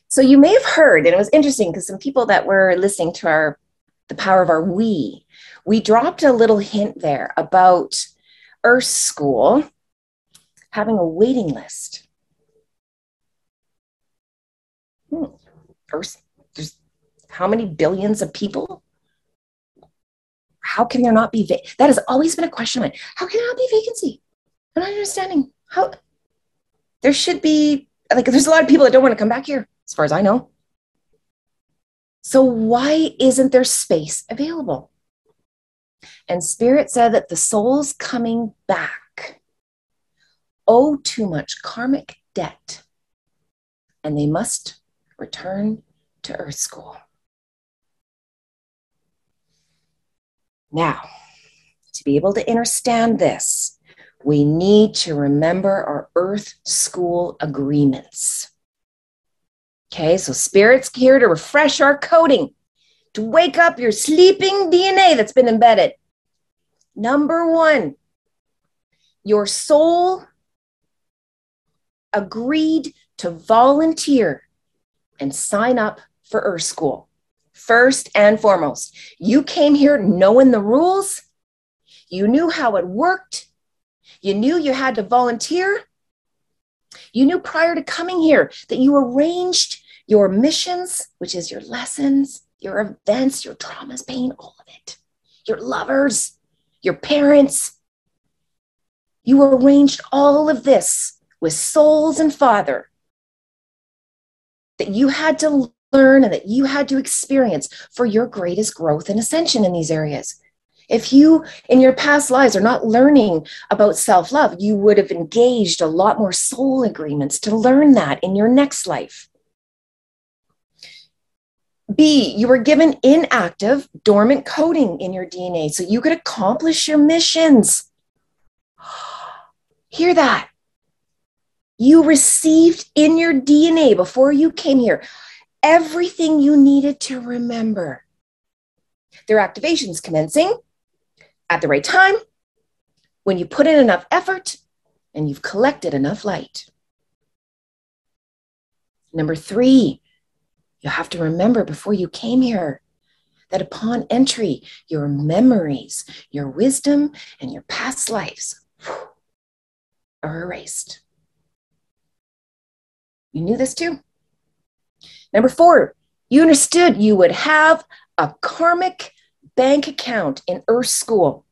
So you may have heard, and it was interesting because some people that were listening to our the power of our we. We dropped a little hint there about Earth School having a waiting list. Hmm. Earth, there's how many billions of people? How can there not be? Va- that has always been a question of mine. How can there not be vacancy? I'm not understanding. How there should be like, there's a lot of people that don't want to come back here, as far as I know. So why isn't there space available? And Spirit said that the soul's coming back owe too much karmic debt, and they must return to Earth School. Now, to be able to understand this, we need to remember our Earth School agreements. Okay, so Spirit's here to refresh our coding, to wake up your sleeping D N A that's been embedded. Number one, your soul agreed to volunteer and sign up for Earth School. First and foremost, you came here knowing the rules. You knew how it worked. You knew you had to volunteer. You knew prior to coming here that you arranged your missions, which is your lessons, your events, your traumas, pain, all of it, your lovers, your parents. You arranged all of this with souls and Father that you had to learn and that you had to experience for your greatest growth and ascension in these areas. If you, in your past lives, are not learning about self-love, you would have engaged a lot more soul agreements to learn that in your next life. B, you were given inactive, dormant coding in your D N A so you could accomplish your missions. Hear that. You received in your D N A before you came here everything you needed to remember. Their activation's commencing at the right time, when you put in enough effort and you've collected enough light. Number three, you have to remember before you came here that upon entry, your memories, your wisdom, and your past lives are erased. You knew this too. Number four, you understood you would have a karmic bank account in Earth School.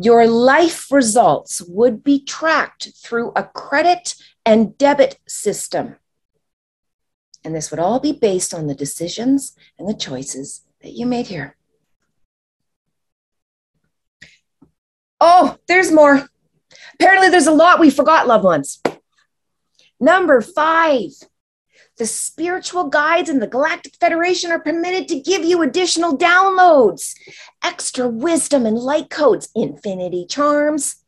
Your life results would be tracked through a credit and debit system. And this would all be based on the decisions and the choices that you made here. Oh, there's more. Apparently there's a lot we forgot, loved ones. Number five, the spiritual guides and the Galactic Federation are permitted to give you additional downloads, extra wisdom and light codes, infinity charms,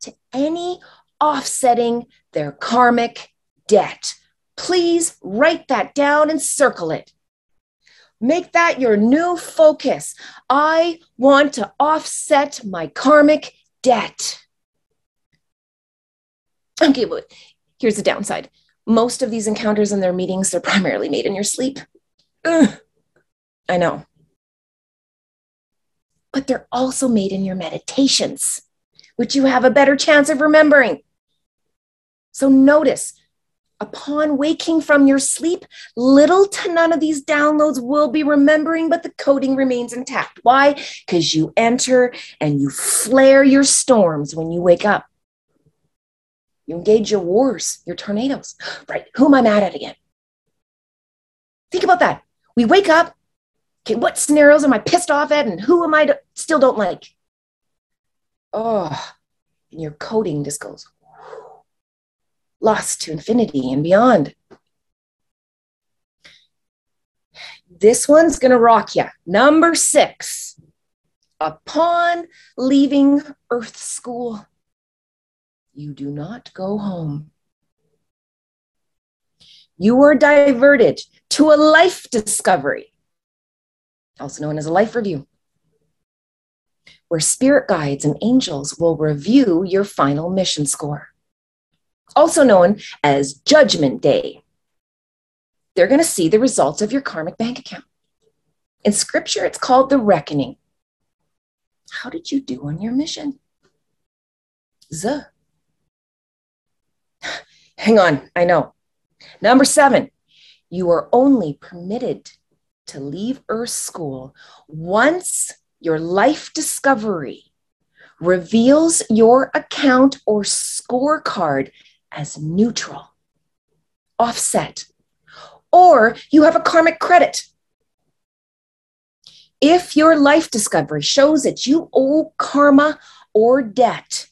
to any offsetting their karmic debt. Please write that down and circle it. Make that your new focus. I want to offset my karmic debt. Okay, well, here's the downside. Most of these encounters and their meetings, they're primarily made in your sleep. Ugh, I know. But they're also made in your meditations, which you have a better chance of remembering. So notice, upon waking from your sleep, little to none of these downloads will be remembering, but the coding remains intact. Why? Because you enter and you flare your storms when you wake up. You engage your wars, your tornadoes. Right, who am I mad at again? Think about that. We wake up, okay, what scenarios am I pissed off at and who am I to, still don't like? Oh, and your coding just goes whoo, lost to infinity and beyond. This one's gonna rock you. Number six, upon leaving Earth School, you do not go home. You are diverted to a life discovery, also known as a life review, where spirit guides and angels will review your final mission score, also known as Judgment Day. They're going to see the results of your karmic bank account. In scripture, it's called the reckoning. How did you do on your mission? Zuh. Hang on, I know. Number seven, you are only permitted to leave Earth School once your life discovery reveals your account or scorecard as neutral, offset, or you have a karmic credit. If your life discovery shows that you owe karma or debt,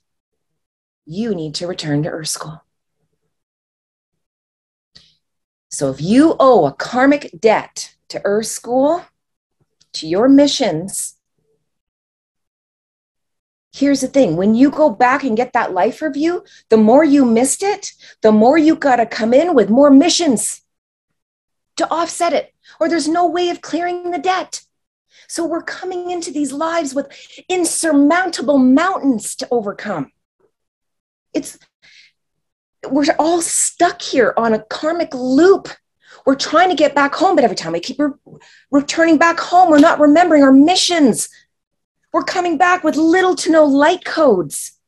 you need to return to Earth School. So if you owe a karmic debt to Earth School, to your missions, here's the thing. When you go back and get that life review, the more you missed it, the more you got to come in with more missions to offset it, or there's no way of clearing the debt. So we're coming into these lives with insurmountable mountains to overcome. It's, we're all stuck here on a karmic loop. We're trying to get back home, but every time we keep re- returning back home, we're not remembering our missions. We're coming back with little to no light codes.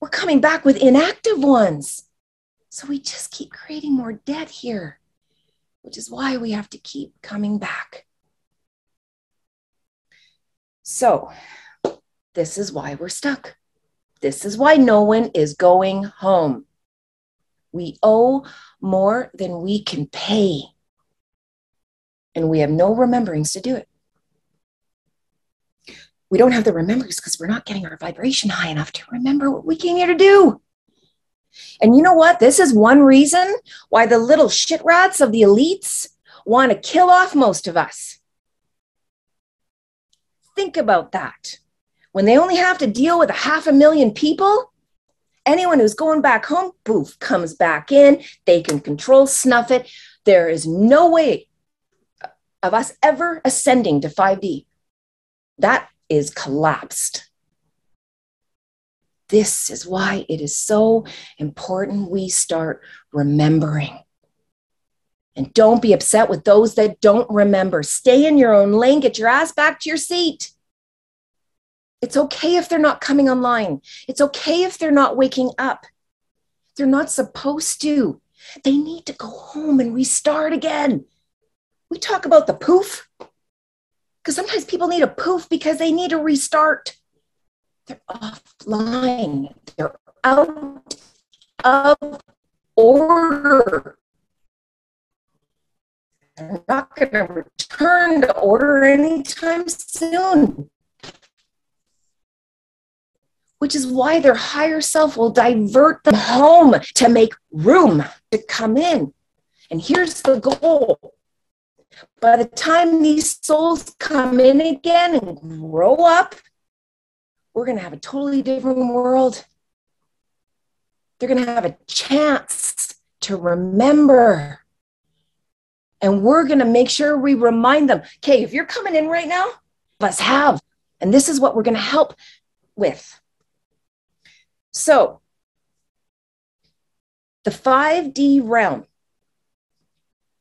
We're coming back with inactive ones. So we just keep creating more debt here, which is why we have to keep coming back. So this is why we're stuck. This is why no one is going home. We owe more than we can pay, and we have no rememberings to do it. We don't have the remembrance because we're not getting our vibration high enough to remember what we came here to do. And you know what? This is one reason why the little shit rats of the elites want to kill off most of us. Think about that. When they only have to deal with a half a million people, anyone who's going back home, poof, comes back in. They can control, snuff it. There is no way of us ever ascending to five D. That is collapsed. This is why it is so important we start remembering. And don't be upset with those that don't remember. Stay in your own lane. Get your ass back to your seat. It's okay if they're not coming online. It's okay if they're not waking up. They're not supposed to. They need to go home and restart again. We talk about the poof. Because sometimes people need a poof because they need to restart. They're offline. They're out of order. They're not going to return to order anytime soon. Which is why their higher self will divert them home to make room to come in. And here's the goal. By the time these souls come in again and grow up, we're going to have a totally different world. They're going to have a chance to remember. And we're going to make sure we remind them, okay, if you're coming in right now, let's have. And this is what we're going to help with. So, the five D realm,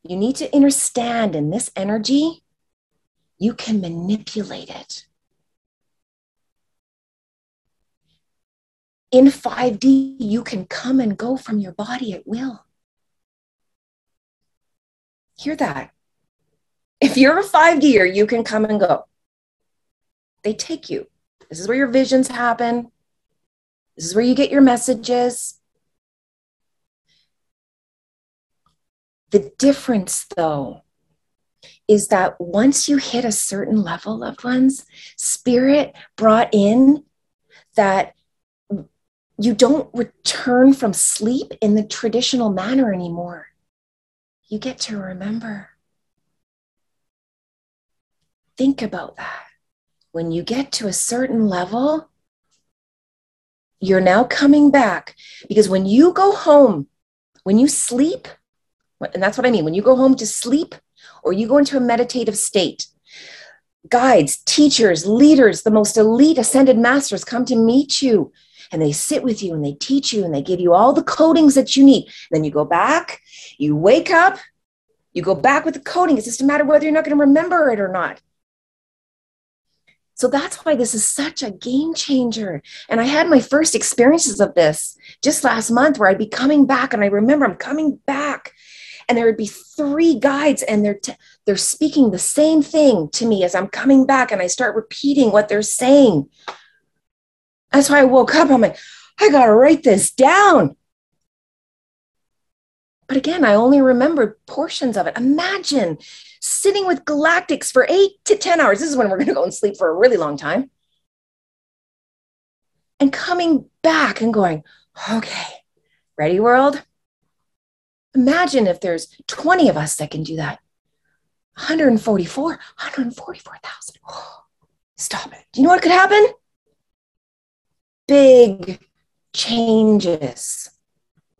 you need to understand in this energy, you can manipulate it. In five D, you can come and go from your body at will. Hear that. If you're a five D-er, you can come and go. They take you. This is where your visions happen. This is where you get your messages. The difference, though, is that once you hit a certain level, loved ones, Spirit brought in that you don't return from sleep in the traditional manner anymore. You get to remember. Think about that. When you get to a certain level, you're now coming back. Because when you go home, when you sleep, and that's what I mean, when you go home to sleep or you go into a meditative state, guides, teachers, leaders, the most elite ascended masters come to meet you. And they sit with you and they teach you and they give you all the codings that you need. Then you go back, you wake up, you go back with the coding. It's just a matter of whether you're not going to remember it or not. So that's why this is such a game changer. And I had my first experiences of this just last month where I'd be coming back and I remember I'm coming back and there would be three guides and they're, t- they're speaking the same thing to me as I'm coming back and I start repeating what they're saying. That's why I woke up. I'm like, I got to write this down. But again, I only remembered portions of it. Imagine sitting with galactics for eight to ten hours. This is when we're going to go and sleep for a really long time. And coming back and going, okay, ready, world? Imagine if there's twenty of us that can do that. one hundred forty-four, one hundred forty-four thousand. Oh, stop it. Do you know what could happen? Big changes.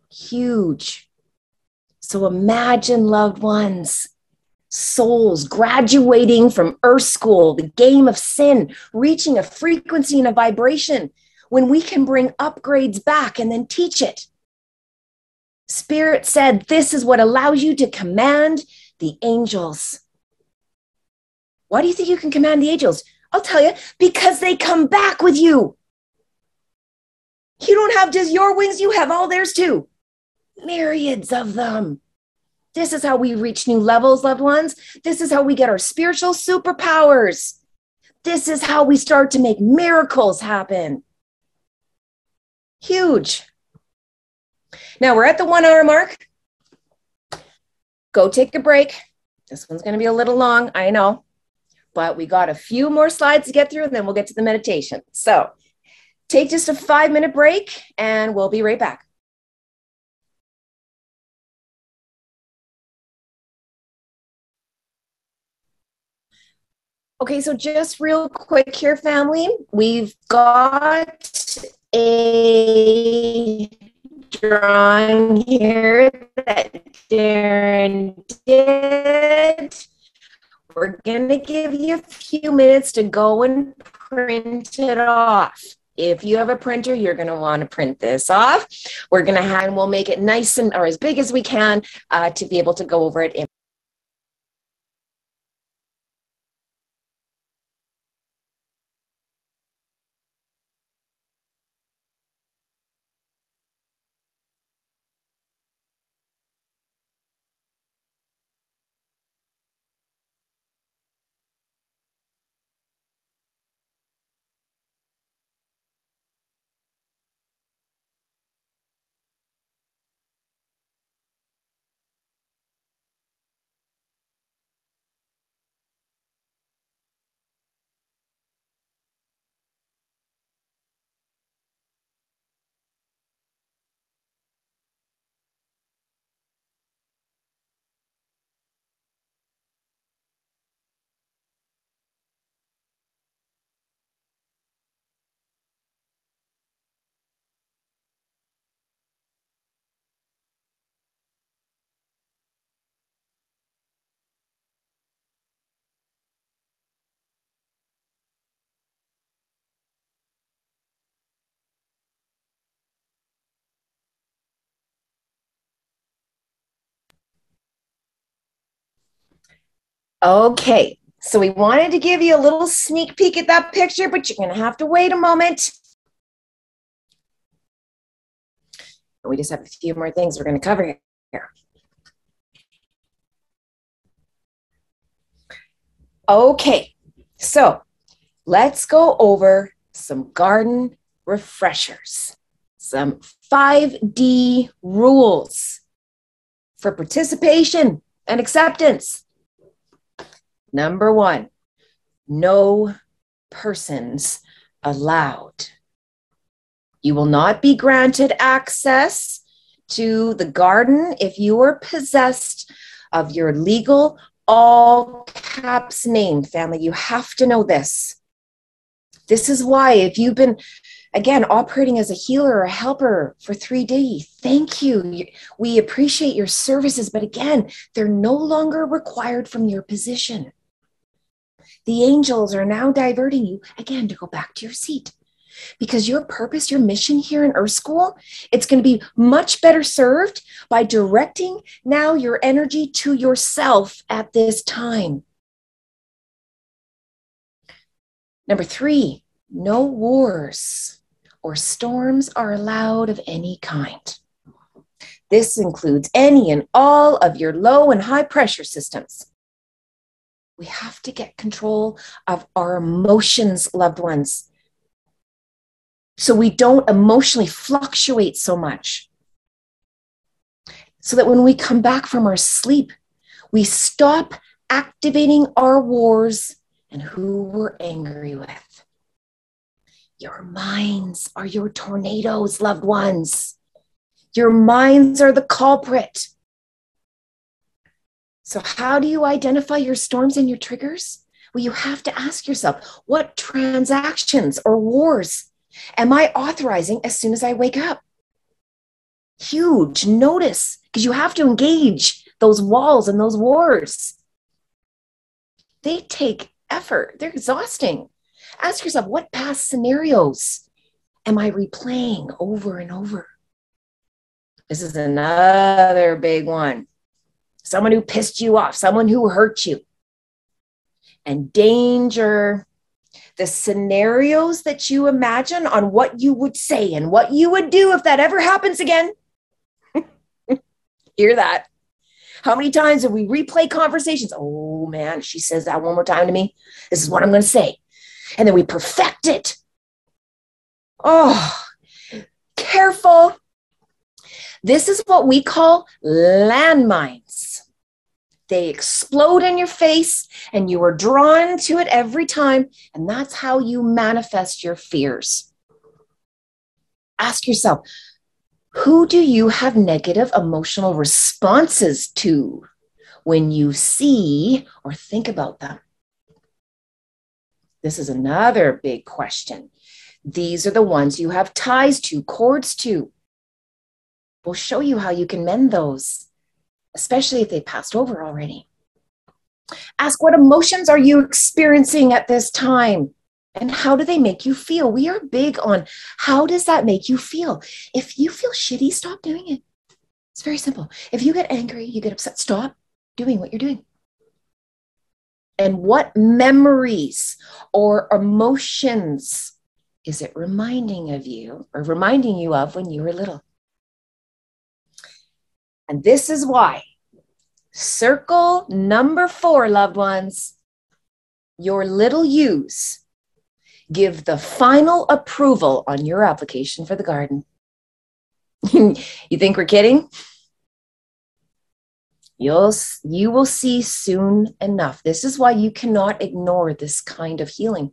Huge. So imagine, loved ones, souls graduating from Earth School, the game of sin, reaching a frequency and a vibration when we can bring upgrades back and then teach it. Spirit said, this is what allows you to command the angels. Why do you think you can command the angels? I'll tell you, because they come back with you. You don't have just your wings, you have all theirs too. Myriads of them. This is how we reach new levels, loved ones. This is how we get our spiritual superpowers. This is how we start to make miracles happen. Huge. Now we're at the one hour mark. Go take a break. This one's going to be a little long, I know, but we got a few more slides to get through and then we'll get to the meditation. So take just a five minute break and we'll be right back. Okay, so just real quick here, family, we've got a drawing here that Darren did. We're going to give you a few minutes to go and print it off. If you have a printer, you're going to want to print this off. We're going to have, and we'll make it nice and or as big as we can uh, to be able to go over it in. Okay, so we wanted to give you a little sneak peek at that picture, but you're going to have to wait a moment. We just have a few more things we're going to cover here. Okay, so let's go over some garden refreshers, some five D rules for participation and acceptance. Number one, no persons allowed. You will not be granted access to the garden if you are possessed of your legal all caps name, family. You have to know this. This is why if you've been, again, operating as a healer or helper for three D, thank you. We appreciate your services, but again, they're no longer required from your position. The angels are now diverting you, again, to go back to your seat. Because your purpose, your mission here in Earth School, it's going to be much better served by directing now your energy to yourself at this time. Number three, no wars or storms are allowed of any kind. This includes any and all of your low and high pressure systems. We have to get control of our emotions, loved ones, so we don't emotionally fluctuate so much. so that when we come back from our sleep, we stop activating our wars and who we're angry with. Your minds are your tornadoes, loved ones. Your minds are the culprit. So how do you identify your storms and your triggers? Well, you have to ask yourself, what transactions or wars am I authorizing as soon as I wake up? Huge. Notice, because you have to engage those walls and those wars. They take effort. They're exhausting. Ask yourself, what past scenarios am I replaying over and over? This is another big one. Someone who pissed you off, someone who hurt you. And danger, the scenarios that you imagine on what you would say and what you would do if that ever happens again. Hear that? How many times have we replay conversations? Oh man, she says that one more time to me. This is what I'm going to say. And then we perfect it. Oh, careful. This is what we call landmines. They explode in your face and you are drawn to it every time. And that's how you manifest your fears. Ask yourself, who do you have negative emotional responses to when you see or think about them? This is another big question. These are the ones you have ties to, cords to. We'll show you how you can mend those, especially if they passed over already. Ask, what emotions are you experiencing at this time? And how do they make you feel? We are big on how does that make you feel? If you feel shitty, stop doing it. It's very simple. If you get angry, you get upset, stop doing what you're doing. And what memories or emotions is it reminding of you or reminding you of when you were little? And this is why. Circle number four, loved ones. Your little yous give the final approval on your application for the garden. You think we're kidding? You'll, you will see soon enough. This is why you cannot ignore this kind of healing.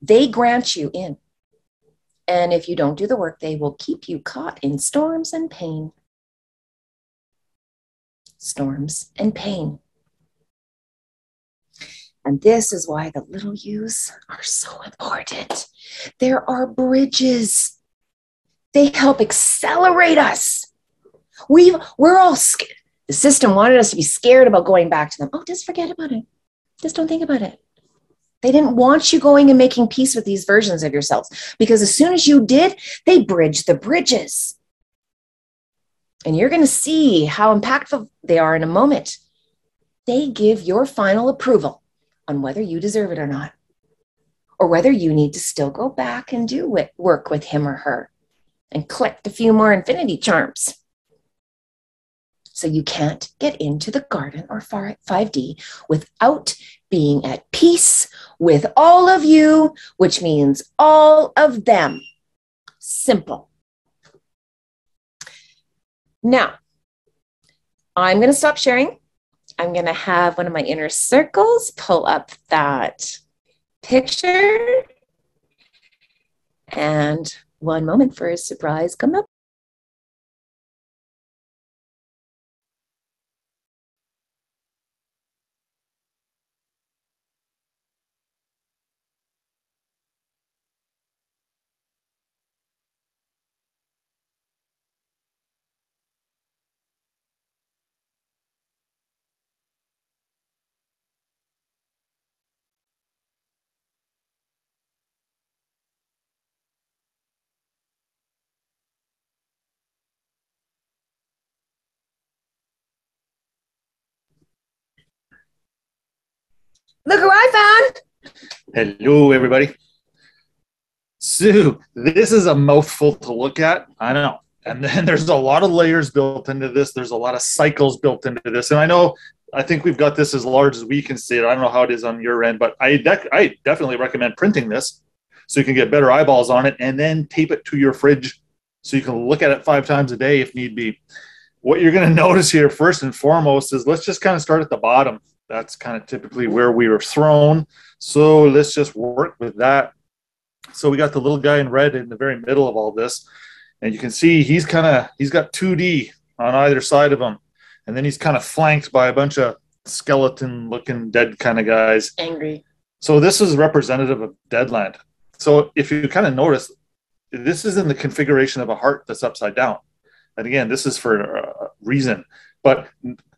They grant you in. And if you don't do the work, they will keep you caught in storms and pain. Storms and pain. And this is why the little yous are so important. There are bridges. They help accelerate us. We've, we're all scared. The system wanted us to be scared about going back to them. Oh, just forget about it. Just don't think about it. They didn't want you going and making peace with these versions of yourselves, because as soon as you did, they bridged the bridges. And you're going to see how impactful they are in a moment. They give your final approval on whether you deserve it or not, or whether you need to still go back and do it, work with him or her and collect a few more infinity charms. So you can't get into the garden or five D without being at peace with all of you, which means all of them. Simple. Now, I'm going to stop sharing. I'm going to have one of my inner circles pull up that picture. And one moment for a surprise come up. Look who I found. Hello, everybody. Sue, this is a mouthful to look at. I know. And then there's a lot of layers built into this. There's a lot of cycles built into this. And I know, I think we've got this as large as we can see it. I don't know how it is on your end, but I, de- I definitely recommend printing this so you can get better eyeballs on it, and then tape it to your fridge so you can look at it five times a day if need be. what you're going to notice here first and foremost is let's just kind of start at the bottom. That's kind of typically where we were thrown. So let's just work with that. So we got the little guy in red in the very middle of all this. And you can see he's kind of, he's got two D on either side of him. And then he's kind of flanked by a bunch of skeleton looking dead kind of guys. Angry. So this is representative of Deadland. So if you kind of notice, this is in the configuration of a heart that's upside down. And again, this is for a reason. But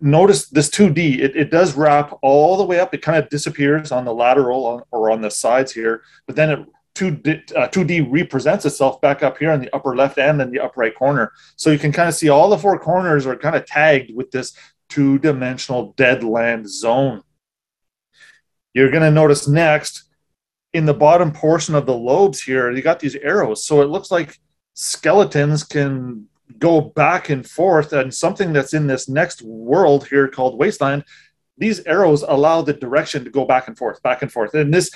notice this two D, it, it does wrap all the way up. It kind of disappears on the lateral on, or on the sides here, but then it two D, uh, two D represents itself back up here in the upper left and then the upper right corner. So you can kind of see all the four corners are kind of tagged with this two-dimensional Deadland zone. You're going to notice next in the bottom portion of the lobes here, you got these arrows. So it looks like skeletons can go back and forth, and something that's in this next world here called Wasteland, these arrows allow the direction to go back and forth, back and forth. And this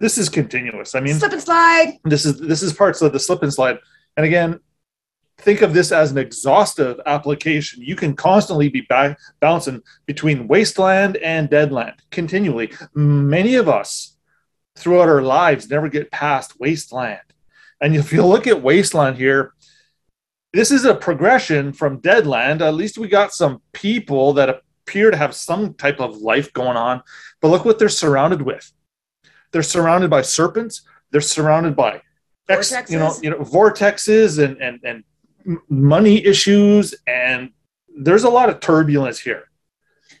this is continuous. I mean, slip and slide. This is this is parts of the slip and slide. And again, think of this as an exhaustive application. You can constantly be back, bouncing between Wasteland and Deadland continually. Many of us throughout our lives never get past Wasteland. And if you look at Wasteland here, this is a progression from Deadland. At least we got some people that appear to have some type of life going on. But look what they're surrounded with. They're surrounded by serpents. They're surrounded by ex, vortexes. You know, you know, vortexes and, and, and money issues. And there's a lot of turbulence here.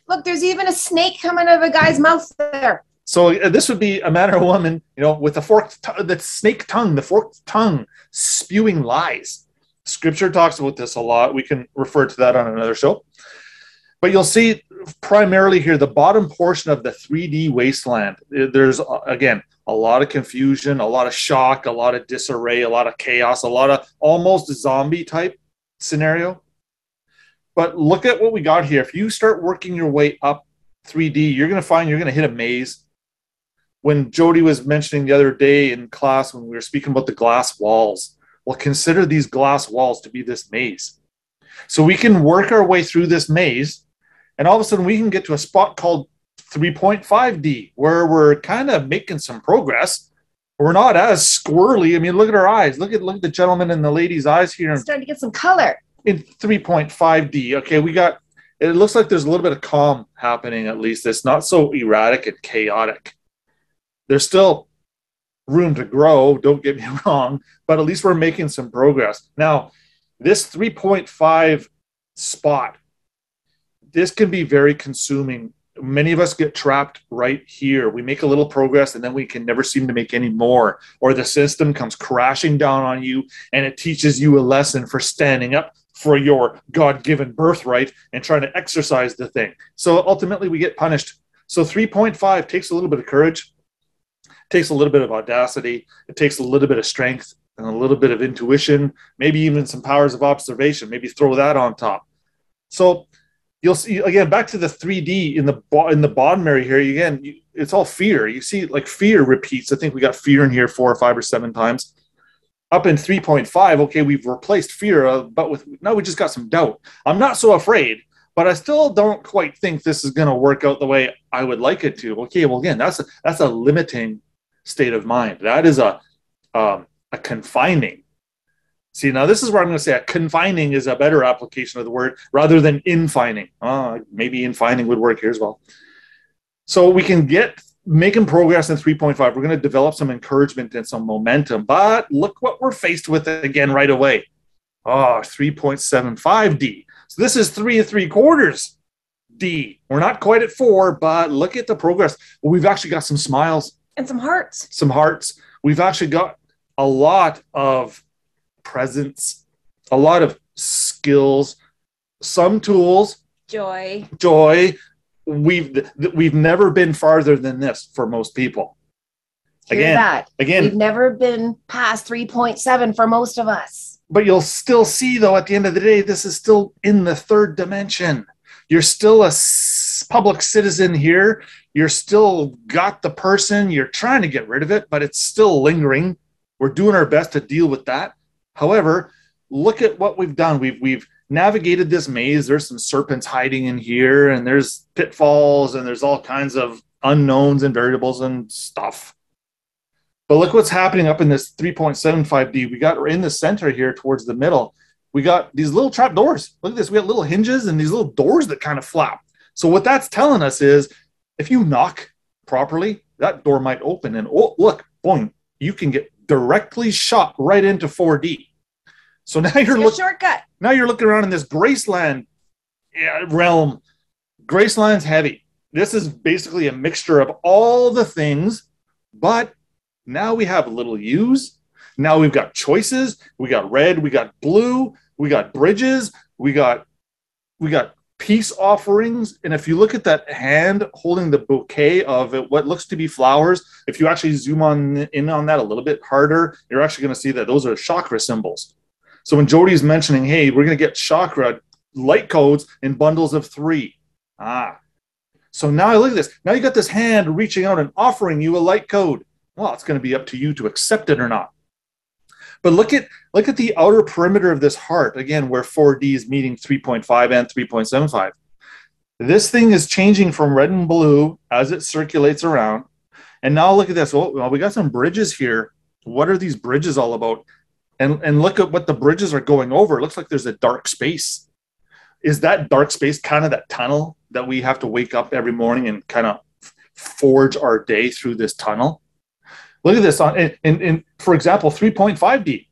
Look, there's even a snake coming out of a guy's mouth there. So uh, this would be a man or a woman, you know, with the forked, the snake tongue, the forked tongue spewing lies. Scripture talks about this a lot. We can refer to that on another show. But you'll see primarily here the bottom portion of the three D wasteland. There's, again, a lot of confusion, a lot of shock, a lot of disarray, a lot of chaos, a lot of almost zombie type scenario. But look at what we got here. If you start working your way up three D, you're going to find you're going to hit a maze. When Jody was mentioning the other day in class when we were speaking about the glass walls, well, consider these glass walls to be this maze. So we can work our way through this maze, and all of a sudden we can get to a spot called three point five D, where we're kind of making some progress. We're not as squirrely. I mean, look at our eyes. Look at look at the gentleman and the lady's eyes here. It's starting to get some color. In three point five D, okay, we got, it looks like there's a little bit of calm happening at least. It's not so erratic and chaotic. There's still room to grow, don't get me wrong, but at least we're making some progress. Now, this three point five spot, this can be very consuming. Many of us get trapped right here. We make a little progress and then we can never seem to make any more, or the system comes crashing down on you and it teaches you a lesson for standing up for your God-given birthright and trying to exercise the thing. So ultimately we get punished. So three point five takes a little bit of courage. Takes a little bit of audacity. It takes a little bit of strength and a little bit of intuition, maybe even some powers of observation. Maybe throw that on top. So you'll see, again, back to the three D in the in the bottom area here. Again, you, it's all fear. You see, like, fear repeats. I think we got fear in here four or five or seven times. Up in three point five, okay, we've replaced fear, uh, but with now we just got some doubt. I'm not so afraid, but I still don't quite think this is going to work out the way I would like it to. Okay, well, again, that's a, that's a limiting state of mind. That is a um, a confining. See, now this is where I'm going to say a confining is a better application of the word rather than infining. Uh, maybe infining would work here as well. So we can get making progress in three point five. We're going to develop some encouragement and some momentum, but look what we're faced with again right away. Oh, three point seven five D. So this is three and three quarters D. We're not quite at four, but look at the progress. Well, we've actually got some smiles. And some hearts. Some hearts. We've actually got a lot of presence, a lot of skills, some tools. Joy. Joy. We've we've never been farther than this for most people. Hear again, that. Again, we've never been past three point seven for most of us. But you'll still see, though, at the end of the day, this is still in the third dimension. You're still a public citizen here. You're still got the person. You're trying to get rid of it, but it's still lingering. We're doing our best to deal with that. However, look at what we've done. We've we've navigated this maze. There's some serpents hiding in here, and there's pitfalls, and there's all kinds of unknowns and variables and stuff. But look what's happening up in this three point seven five D. We got in the center here towards the middle. We got these little trap doors. Look at this. We got little hinges and these little doors that kind of flap. So what that's telling us is if you knock properly, that door might open. And oh, look, boing, you can get directly shot right into four D. So now you're looking shortcut. Now you're looking around in this Graceland realm. Graceland's heavy. This is basically a mixture of all the things, but now we have little U's. Now we've got choices. We got red. We got blue. We got bridges. We got we got peace offerings. And if you look at that hand holding the bouquet of what looks to be flowers, if you actually zoom on in on that a little bit harder, you're actually going to see that those are chakra symbols. So when Jody's mentioning, hey, we're going to get chakra light codes in bundles of three. Ah. So now look at this. Now you got this hand reaching out and offering you a light code. Well, it's going to be up to you to accept it or not. But look at look at the outer perimeter of this heart, again, where four D is meeting three point five and three point seven five. This thing is changing from red and blue as it circulates around. And now look at this. Oh, well, we got some bridges here. What are these bridges all about? And, and look at what the bridges are going over. It looks like there's a dark space. Is that dark space kind of that tunnel that we have to wake up every morning and kind of forge our day through this tunnel? Look at this. On, and, and, and for example, three point five D,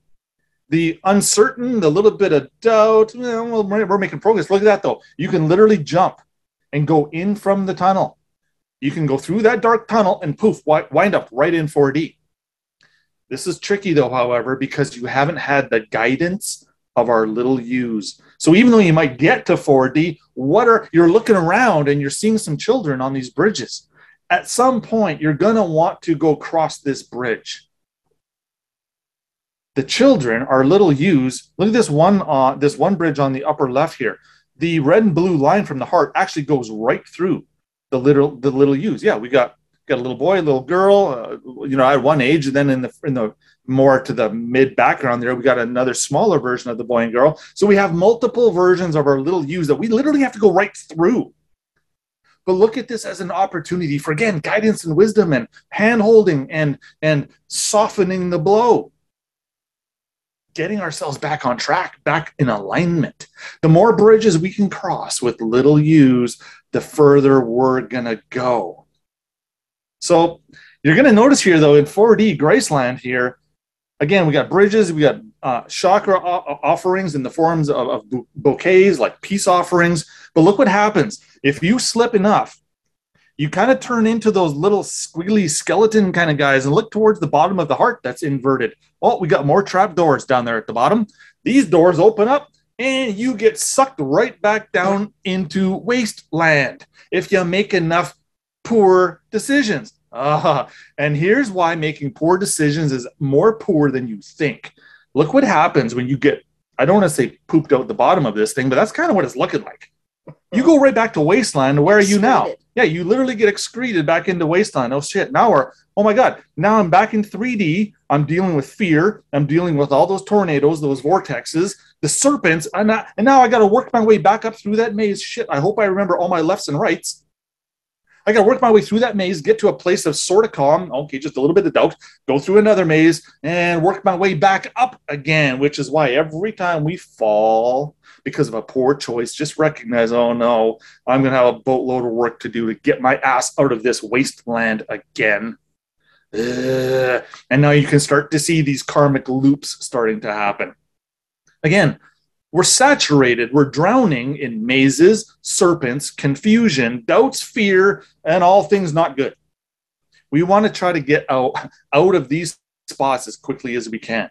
the uncertain, the little bit of doubt, well, we're making progress. Look at that, though. You can literally jump and go in from the tunnel. You can go through that dark tunnel and poof, wind up right in four D. This is tricky, though, however, because you haven't had the guidance of our little U's. So even though you might get to four D, what are you're looking around and you're seeing some children on these bridges. At some point, you're going to want to go cross this bridge. The children are little U's. Look at this one, uh, this one bridge on the upper left here. The red and blue line from the heart actually goes right through the little the little U's. Yeah, we got got a little boy, a little girl. Uh, you know, at one age, and then in the in the more to the mid background there, we got another smaller version of the boy and girl. So we have multiple versions of our little U's that we literally have to go right through. But look at this as an opportunity for, again, guidance and wisdom and hand-holding and, and softening the blow. Getting ourselves back on track, back in alignment. The more bridges we can cross with little U's, the further we're going to go. So you're going to notice here, though, in four D Graceland here, again, we got bridges, we got uh, chakra offerings in the forms of, of bouquets, like peace offerings. But look what happens. If you slip enough, you kind of turn into those little squiggly skeleton kind of guys and look towards the bottom of the heart that's inverted. Oh, we got more trap doors down there at the bottom. These doors open up and you get sucked right back down into wasteland if you make enough poor decisions. Uh, and here's why making poor decisions is more poor than you think. Look what happens when you get, I don't want to say pooped out the bottom of this thing, but that's kind of what it's looking like. You go right back to wasteland. Where are you now? Yeah, you literally get excreted back into wasteland. Oh, shit. Now we're, oh, my God. Now I'm back in three D. I'm dealing with fear. I'm dealing with all those tornadoes, those vortexes, the serpents. I'm not, and now I got to work my way back up through that maze. Shit, I hope I remember all my lefts and rights. I got to work my way through that maze, get to a place of sort of calm. Okay, just a little bit of doubt. Go through another maze and work my way back up again, which is why every time we fall because of a poor choice, just recognize, oh, no, I'm going to have a boatload of work to do to get my ass out of this wasteland again. Ugh. And now you can start to see these karmic loops starting to happen. Again, we're saturated, we're drowning in mazes, serpents, confusion, doubts, fear, and all things not good. We want to try to get out, out of these spots as quickly as we can.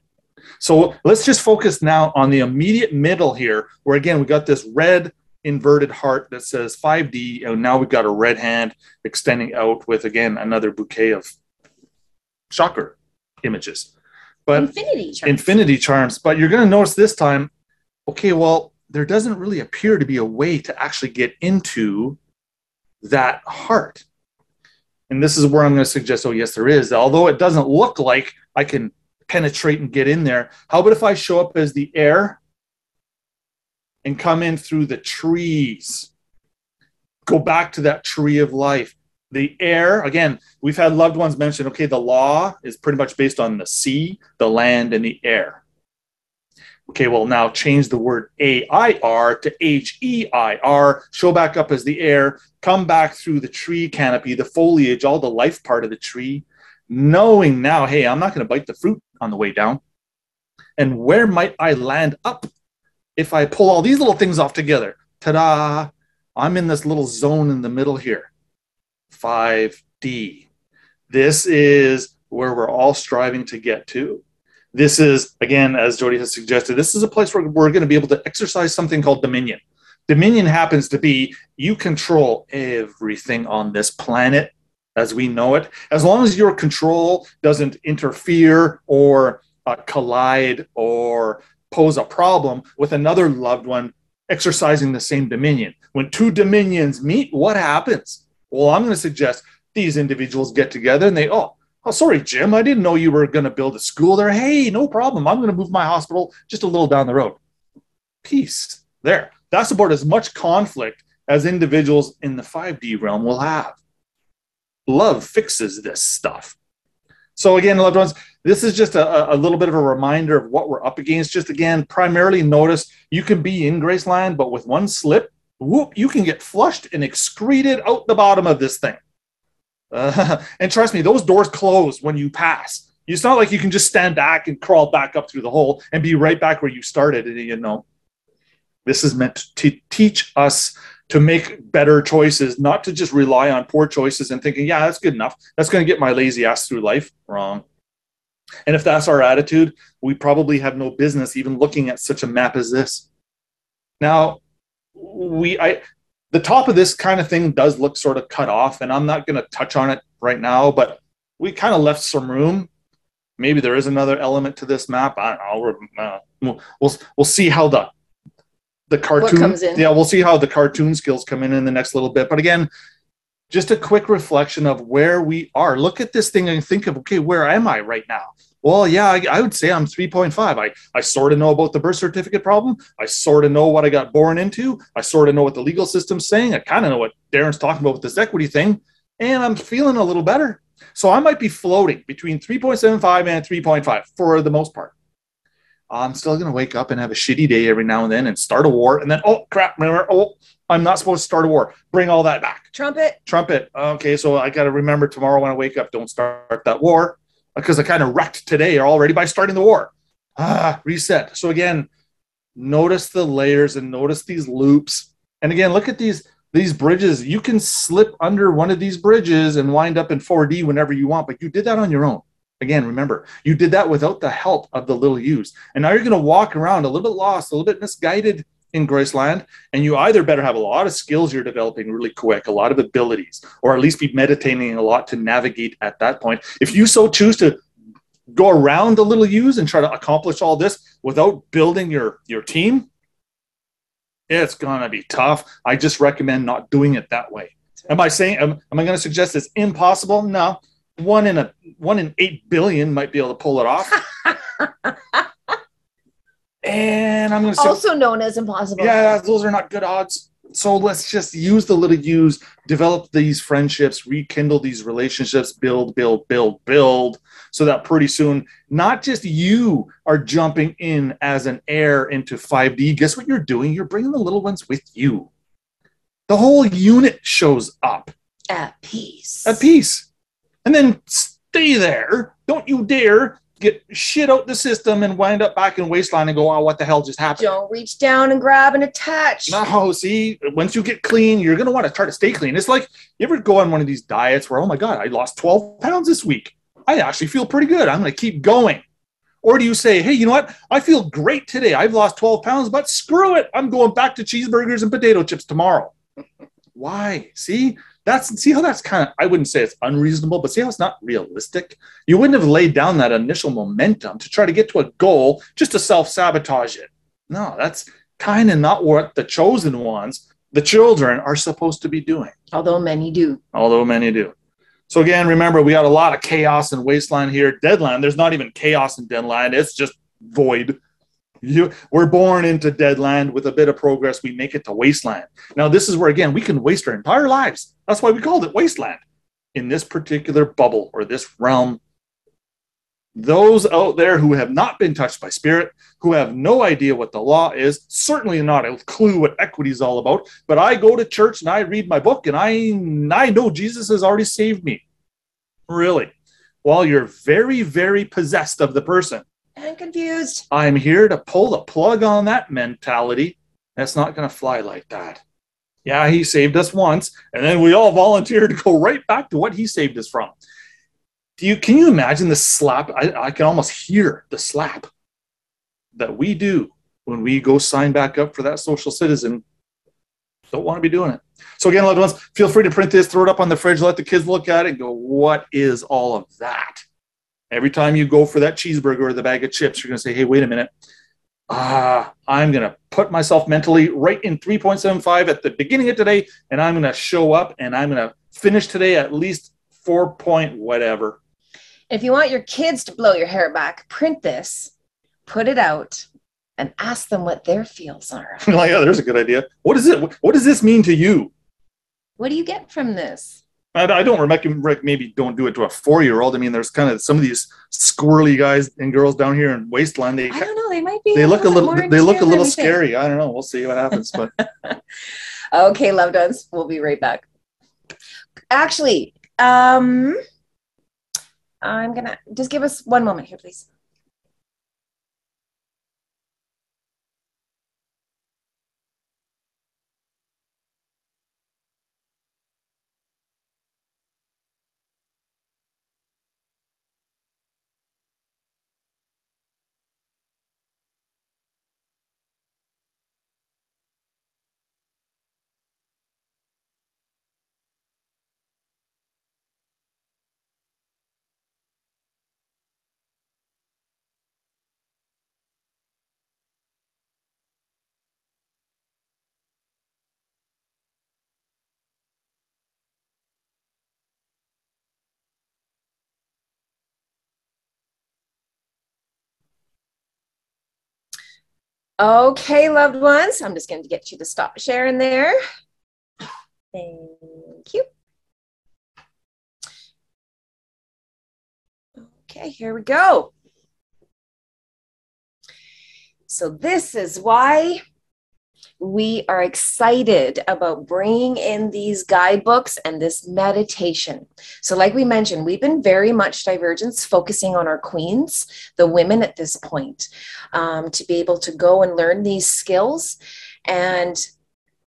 So let's just focus now on the immediate middle here, where again, we got this red inverted heart that says five D, and now we've got a red hand extending out with, again, another bouquet of chakra images. But infinity charms. Infinity charms. But you're going to notice this time, okay, well, there doesn't really appear to be a way to actually get into that heart. And this is where I'm going to suggest, oh, yes, there is. Although it doesn't look like I can penetrate and get in there, how about if I show up as the air and come in through the trees. Go back to that tree of life. The air, again, we've had loved ones mention, okay, the law is pretty much based on the sea, the land, and the air. Okay, well, now change the word A I R to H E I R, show back up as the air, come back through the tree canopy, the foliage, all the life part of the tree, knowing now, hey, I'm not going to bite the fruit on the way down. And where might I land up if I pull all these little things off together? Ta-da! I'm in this little zone in the middle here. five D. This is where we're all striving to get to. This is, again, as Jody has suggested, this is a place where we're going to be able to exercise something called dominion. Dominion happens to be you control everything on this planet as we know it, as long as your control doesn't interfere or uh, collide or pose a problem with another loved one exercising the same dominion. When two dominions meet, what happens? Well, I'm going to suggest these individuals get together and they, oh, oh, sorry, Jim, I didn't know you were going to build a school there. Hey, no problem. I'm going to move my hospital just a little down the road. Peace. There. That's about as much conflict as individuals in the five D realm will have. Love fixes this stuff. So again, loved ones, this is just a, a little bit of a reminder of what we're up against. Just again, primarily notice you can be in Graceland, but with one slip, whoop, you can get flushed and excreted out the bottom of this thing. Uh, and trust me, those doors close when you pass. It's not like you can just stand back and crawl back up through the hole and be right back where you started. And, you know, this is meant to t- teach us to make better choices, not to just rely on poor choices and thinking, yeah, that's good enough. That's going to get my lazy ass through life. Wrong. And if that's our attitude, we probably have no business even looking at such a map as this. Now, We, I, the top of this kind of thing does look sort of cut off, and I'm not going to touch on it right now, but we kind of left some room. Maybe there is another element to this map. I don't know. We'll, we'll, we'll see how the, the cartoon, comes in. Yeah, we'll see how the cartoon skills come in in the next little bit. But again, just a quick reflection of where we are. Look at this thing and think of, okay, where am I right now? Well, yeah, I, I would say I'm three point five. I, I sort of know about the birth certificate problem. I sort of know what I got born into. I sort of know what the legal system's saying. I kind of know what Darren's talking about with this equity thing. And I'm feeling a little better. So I might be floating between three point seven five and three point five for the most part. I'm still going to wake up and have a shitty day every now and then and start a war. And then, oh, crap, remember, oh, I'm not supposed to start a war. Bring all that back. Trumpet. Trumpet. Okay, so I got to remember tomorrow when I wake up, don't start that war, because I kind of wrecked today already by starting the war. Ah, reset. So again, notice the layers and notice these loops. And again, look at these, these bridges. You can slip under one of these bridges and wind up in four D whenever you want, but you did that on your own. Again, remember, you did that without the help of the little U's. And now you're going to walk around a little bit lost, a little bit misguided in Graceland, and you either better have a lot of skills you're developing really quick, a lot of abilities, or at least be meditating a lot to navigate at that point. If you so choose to go around the little U's and try to accomplish all this without building your, your team, it's going to be tough. I just recommend not doing it that way. Am I saying, am, am I going to suggest it's impossible? No. One in a one in eight billion might be able to pull it off. And I'm going to say, also known as impossible. Yeah, those are not good odds. So let's just use the little U's, develop these friendships, rekindle these relationships, build, build, build, build, so that pretty soon, not just you are jumping in as an heir into five D. Guess what you're doing? You're bringing the little ones with you. The whole unit shows up. At peace. At peace. And then stay there. Don't you dare get shit out the system and wind up back in wasteland and go, oh, what the hell just happened? Don't reach down and grab and attach. No, see, once you get clean, you're going to want to try to stay clean. It's like, you ever go on one of these diets where, oh my God, I lost twelve pounds this week. I actually feel pretty good. I'm going to keep going. Or do you say, hey, you know what? I feel great today. I've lost twelve pounds, but screw it. I'm going back to cheeseburgers and potato chips tomorrow. Why? See? That's, see how that's kind of, I wouldn't say it's unreasonable, but see how it's not realistic? You wouldn't have laid down that initial momentum to try to get to a goal just to self-sabotage it. No, that's kind of not what the chosen ones, the children, are supposed to be doing. Although many do. Although many do. So again, remember, we got a lot of chaos and wasteland here. Deadland, there's not even chaos in Deadland. It's just void. You, we're born into deadland. With a bit of progress, we make it to wasteland. Now, this is where, again, we can waste our entire lives. That's why we called it wasteland. In this particular bubble or this realm, those out there who have not been touched by spirit, who have no idea what the law is, certainly not a clue what equity is all about, but I go to church and I read my book and I, I know Jesus has already saved me. Really? Well, you're very, very possessed of the person. I'm confused. I'm here to pull the plug on that mentality. That's not going to fly like that. Yeah, he saved us once, and then we all volunteered to go right back to what he saved us from. Do you, can you imagine the slap? I, I can almost hear the slap that we do when we go sign back up for that social citizen. Don't want to be doing it. So again, loved ones, feel free to print this, throw it up on the fridge, let the kids look at it and go, what is all of that? Every time you go for that cheeseburger or the bag of chips, you're going to say, hey, wait a minute. Ah, uh, I'm going to put myself mentally right in three point seven five at the beginning of today, and I'm going to show up and I'm going to finish today at least four point whatever. If you want your kids to blow your hair back, print this, put it out, and ask them what their feels are. Oh, yeah, there's a good idea. What is it? What does this mean to you? What do you get from this? I, I don't recommend, maybe don't do it to a four-year-old. I mean, there's kind of some of these squirrely guys and girls down here in Wasteland. They, I don't know. They might be. They look a little. They look a little scary. I don't know. We'll see what happens. But okay, loved ones, we'll be right back. Actually, um, I'm gonna just give us one moment here, please. Okay, loved ones, I'm just going to get you to stop sharing there. Thank you. Okay, here we go. So this is why we are excited about bringing in these guidebooks and this meditation. So like we mentioned, we've been very much divergence, focusing on our queens, the women at this point, um, to be able to go and learn these skills. And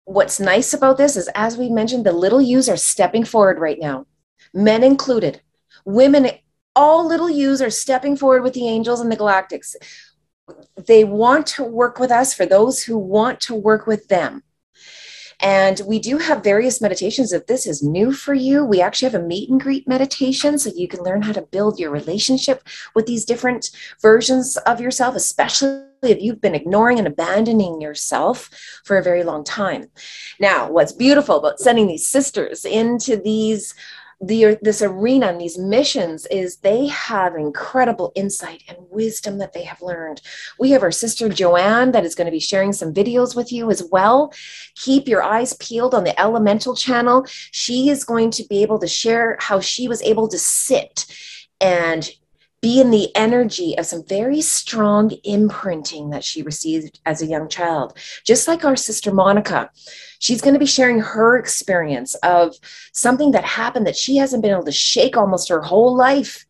what's nice about this is, as we mentioned, the little U's are stepping forward right now, men included, women, all little U's are stepping forward with the angels and the galactics. They want to work with us for those who want to work with them. And we do have various meditations. If this is new for you, we actually have a meet and greet meditation so you can learn how to build your relationship with these different versions of yourself, especially if you've been ignoring and abandoning yourself for a very long time. Now, what's beautiful about sending these sisters into these The, this arena and these missions is they have incredible insight and wisdom that they have learned. We have our sister Joanne that is going to be sharing some videos with you as well. Keep your eyes peeled on the Elemental channel. She is going to be able to share how she was able to sit and be in the energy of some very strong imprinting that she received as a young child. Just like our sister Monica, she's going to be sharing her experience of something that happened that she hasn't been able to shake almost her whole life.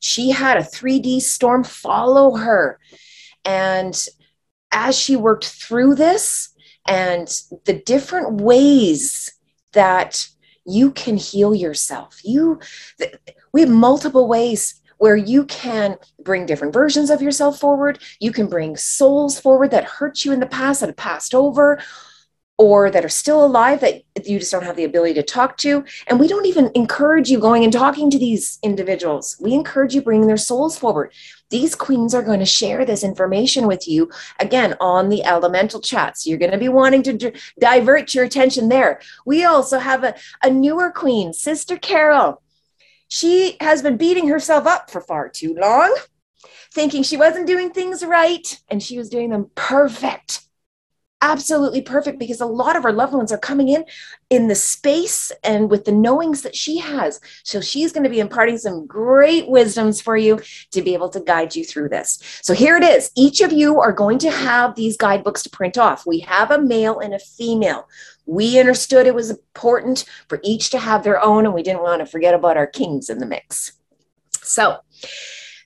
She had a three D storm follow her. And as she worked through this and the different ways that you can heal yourself, you, we have multiple ways where you can bring different versions of yourself forward. You can bring souls forward that hurt you in the past, that have passed over, or that are still alive that you just don't have the ability to talk to. And we don't even encourage you going and talking to these individuals. We encourage you bringing their souls forward. These queens are going to share this information with you, again, on the Elemental chat. So you're going to be wanting to divert your attention there. We also have a, a newer queen, Sister Carol. She has been beating herself up for far too long. thinking she wasn't doing things right, and she was doing them perfect. Absolutely perfect, because a lot of her loved ones are coming in in the space and with the knowings that she has. So she's going to be imparting some great wisdoms for you to be able to guide you through this. So here it is. Each of you are going to have these guidebooks to print off. We have a male and a female. We understood it was important for each to have their own, and we didn't want to forget about our kings in the mix. So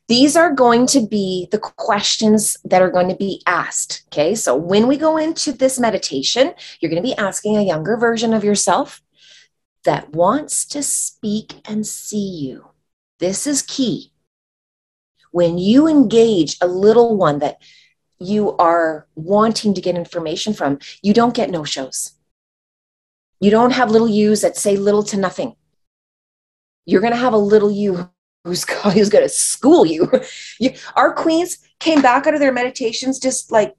these are going to be the questions that are going to be asked, okay? So when we go into this meditation, you're going to be asking a younger version of yourself that wants to speak and see you. This is key. When you engage a little one that you are wanting to get information from, you don't get no-shows. You don't have little yous that say little to nothing. You're going to have a little you who's going to school you. you. Our queens came back out of their meditations just like,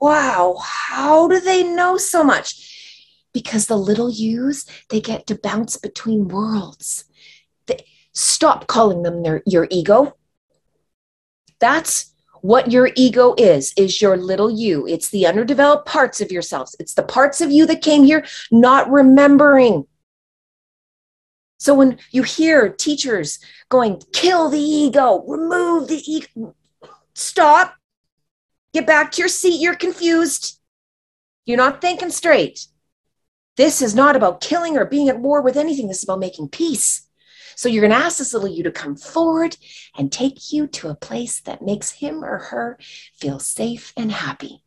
wow, how do they know so much? Because the little yous, they get to bounce between worlds. They, stop calling them their, your ego. That's what your ego is, is your little you. It's the underdeveloped parts of yourselves. It's the parts of you that came here not remembering. So when you hear teachers going, kill the ego, remove the ego, stop, get back to your seat, you're confused. You're not thinking straight. This is not about killing or being at war with anything. This is about making peace. So you're going to ask this little you to come forward and take you to a place that makes him or her feel safe and happy.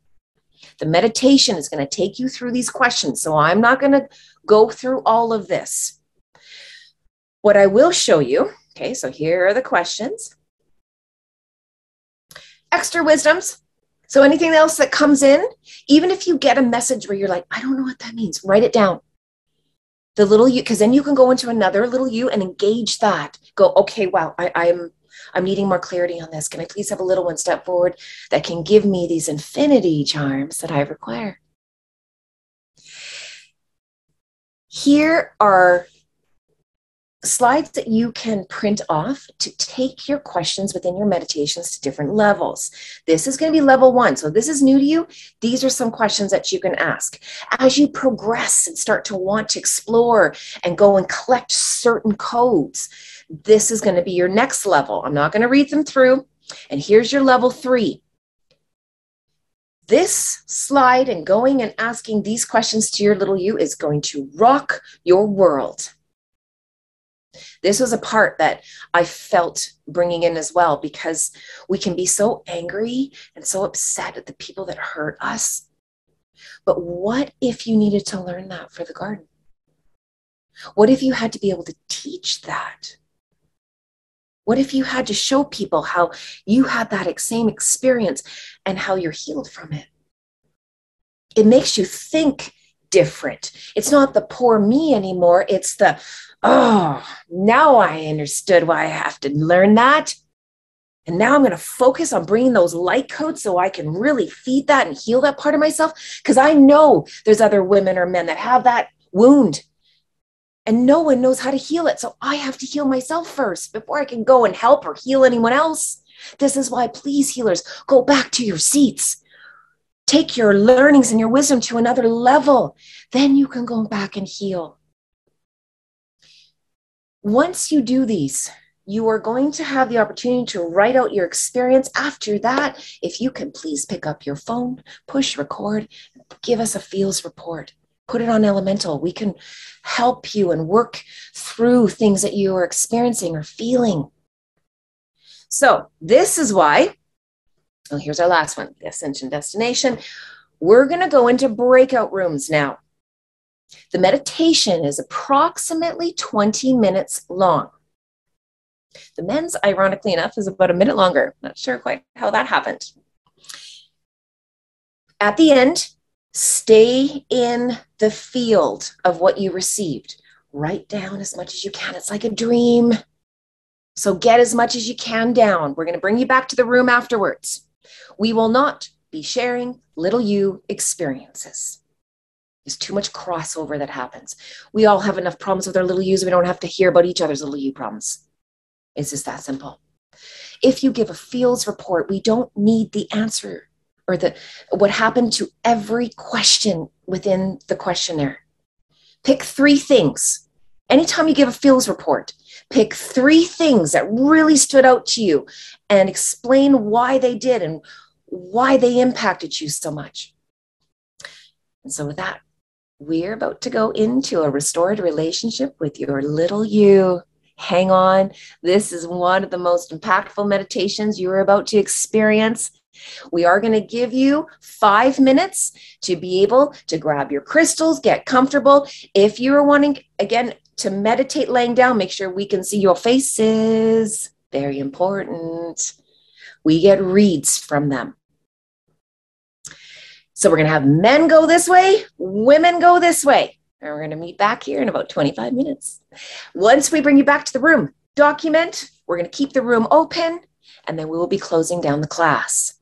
The meditation is going to take you through these questions. So I'm not going to go through all of this. What I will show you, okay, so here are the questions. Extra wisdoms. So anything else that comes in, even if you get a message where you're like, I don't know what that means, write it down. The little you, because then you can go into another little you and engage that. Go, okay, wow, I, I'm, I'm needing more clarity on this. Can I please have a little one step forward that can give me these infinity charms that I require? Here are slides that you can print off to take your questions within your meditations to different levels. This is going to be level one. So this is new to you. These are some questions that you can ask. As you progress and start to want to explore and go and collect certain codes, this is going to be your next level. I'm not going to read them through. And here's your level three. This slide and going and asking these questions to your little you is going to rock your world. This was a part that I felt bringing in as well, because we can be so angry and so upset at the people that hurt us. But what if you needed to learn that for the garden? What if you had to be able to teach that? What if you had to show people how you had that same experience and how you're healed from it? It makes you think different. It's not the poor me anymore. It's the, oh, now I understood why I have to learn that. And now I'm going to focus on bringing those light codes so I can really feed that and heal that part of myself. Because I know there's other women or men that have that wound and no one knows how to heal it. So I have to heal myself first before I can go and help or heal anyone else. This is why, please, healers, go back to your seats. Take your learnings and your wisdom to another level. Then you can go back and heal. Once you do these, you are going to have the opportunity to write out your experience. After that, if you can please pick up your phone, push record, give us a feels report, put it on Elemental. We can help you and work through things that you are experiencing or feeling. So this is why, well, here's our last one, the Ascension Destination. We're going to go into breakout rooms now. The meditation is approximately twenty minutes long. The men's, ironically enough, is about a minute longer. Not sure quite how that happened. At the end, stay in the field of what you received. Write down as much as you can. It's like a dream. So get as much as you can down. We're going to bring you back to the room afterwards. We will not be sharing little you experiences. There's too much crossover that happens. We all have enough problems with our little yous. We don't have to hear about each other's little you problems. It's just that simple. if you give a fields report, we don't need the answer or the what happened to every question within the questionnaire. Pick three things. Anytime you give a fields report, pick three things that really stood out to you and explain why they did and why they impacted you so much. And so with that, we're about to go into a restored relationship with your little you. Hang on. This is one of the most impactful meditations you are about to experience. We are going to give you five minutes to be able to grab your crystals, get comfortable. If you are wanting, again, to meditate laying down, make sure we can see your faces. Very important. We get reads from them. So we're going to have men go this way, women go this way. And we're going to meet back here in about twenty-five minutes. Once we bring you back to the room, document. We're going to keep the room open, and then we will be closing down the class.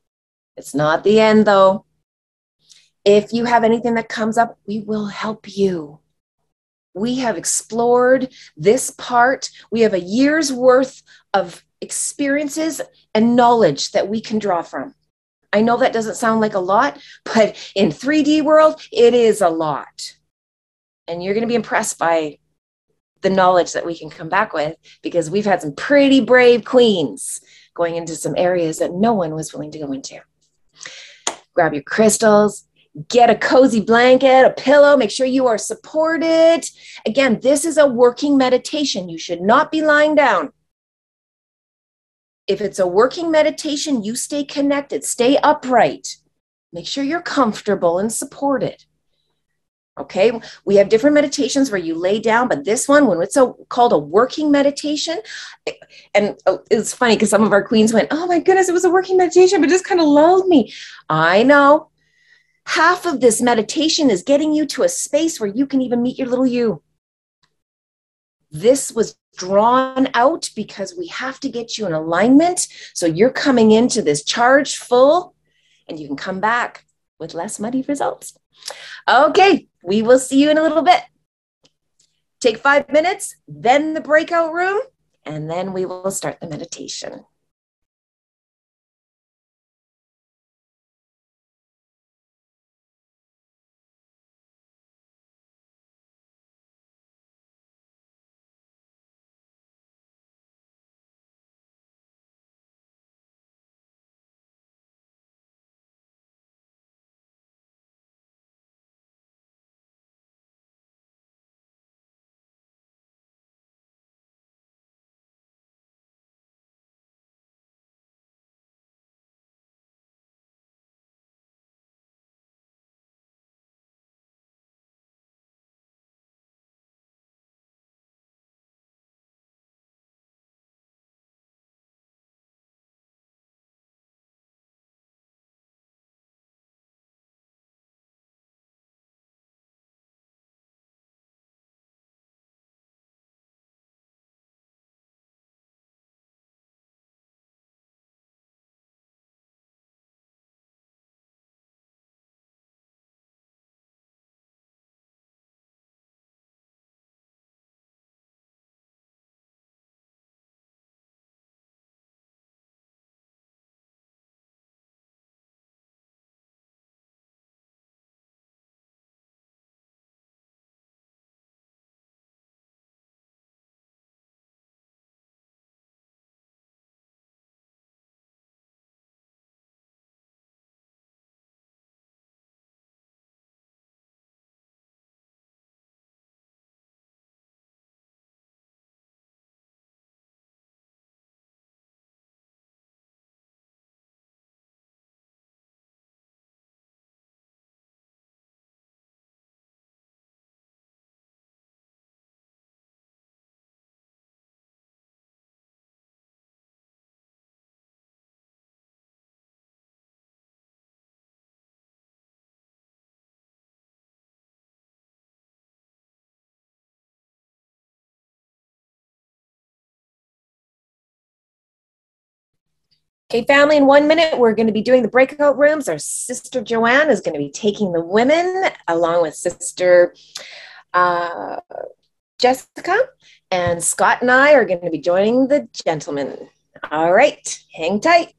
It's not the end, though. If you have anything that comes up, we will help you. We have explored this part. We have a year's worth of experiences and knowledge that we can draw from. I know that doesn't sound like a lot, but in three D world, it is a lot. And you're going to be impressed by the knowledge that we can come back with, because we've had some pretty brave queens going into some areas that no one was willing to go into. Grab your crystals, get a cozy blanket, a pillow, make sure you are supported. Again, this is a working meditation. You should not be lying down. If it's a working meditation, you stay connected, stay upright. Make sure you're comfortable and supported. Okay, we have different meditations where you lay down, but this one, when it's a, called a working meditation, and it's funny because some of our queens went, oh my goodness, it was a working meditation, but it just kind of lulled me. I know. Half of this meditation is getting you to a space where you can even meet your little you. This was drawn out because we have to get you in alignment. So you're coming into this charge full, and you can come back with less muddy results. Okay, we will see you in a little bit. Take five minutes, then the breakout room, and then we will start the meditation. Okay, family, in one minute, we're going to be doing the breakout rooms. Our sister Joanne is going to be taking the women along with sister uh, Jessica, and Scott and I are going to be joining the gentlemen. All right, hang tight.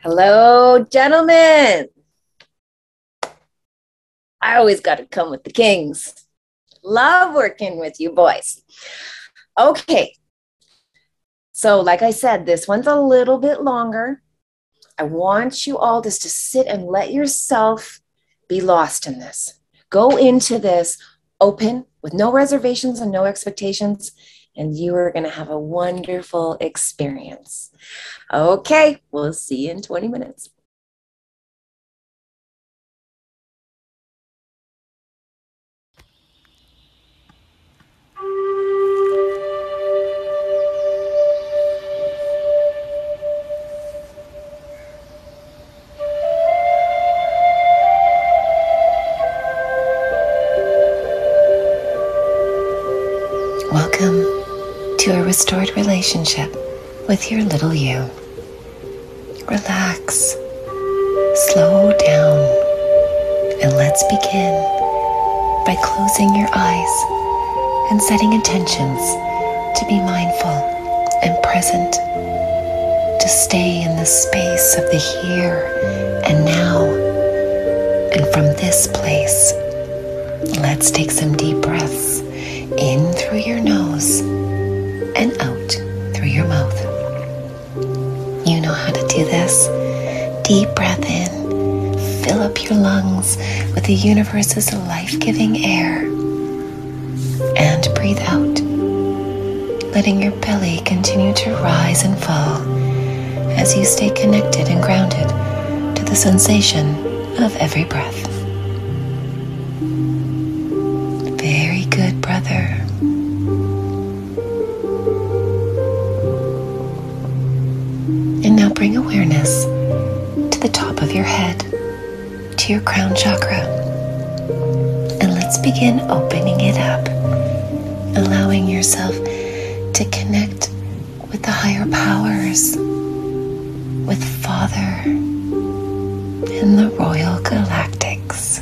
Hello, gentlemen. I always got to come with the kings. Love working with you boys. Okay. So like I said, this one's a little bit longer. I want you all just to sit and let yourself be lost in this. Go into this open with no reservations and no expectations, and you are going to have a wonderful experience. Okay, we'll see you in twenty minutes. Welcome to a restored relationship with your little you. Relax, slow down, and let's begin by closing your eyes and setting intentions to be mindful and present, to stay in the space of the here and now. And from this place, let's take some deep breaths in through your nose and out through your mouth. You know how to do this. Deep breath in, fill up your lungs with the universe's life-giving air, and breathe out, letting your belly continue to rise and fall as you stay connected and grounded to the sensation of every breath. Very good, brother. Bring awareness to the top of your head, to your crown chakra, and let's begin opening it up, allowing yourself to connect with the higher powers, with Father and the Royal Galactics.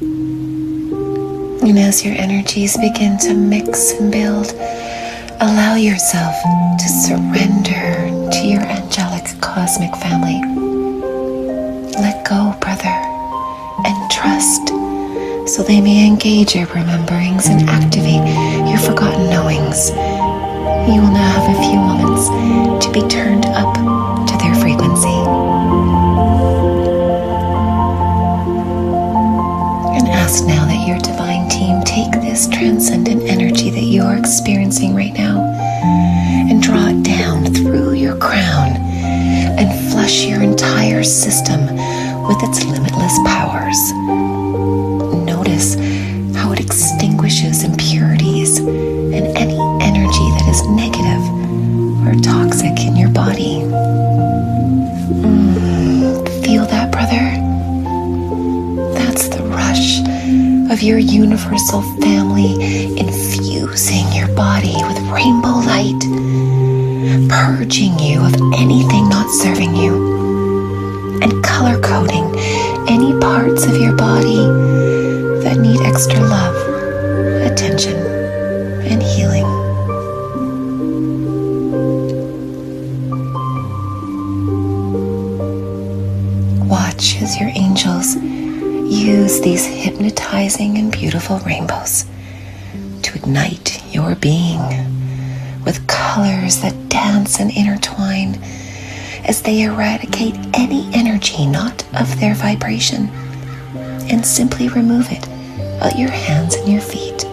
And as your energies begin to mix and build, allow yourself to surrender to your angelic cosmic family. Let go, brother, and trust, so they may engage your rememberings and activate your forgotten knowings. You will now have a few moments to be turned up to their frequency. And ask now that your divine team take this transcendent energy that you are experiencing right now and draw it down through your crown and flush your entire system with its limitless powers. Notice how it extinguishes impurities and any energy that is negative or toxic in your body. Mm, feel that, brother? That's the rush of your universal family infusing your body with rainbow light, purging you of anything not serving you, and color coding any parts of your body that need extra love, attention, and healing. Watch as your angels use these hypnotizing and beautiful rainbows to ignite your being with colors that dance and intertwine as they eradicate any energy not of their vibration and simply remove it at your hands and your feet.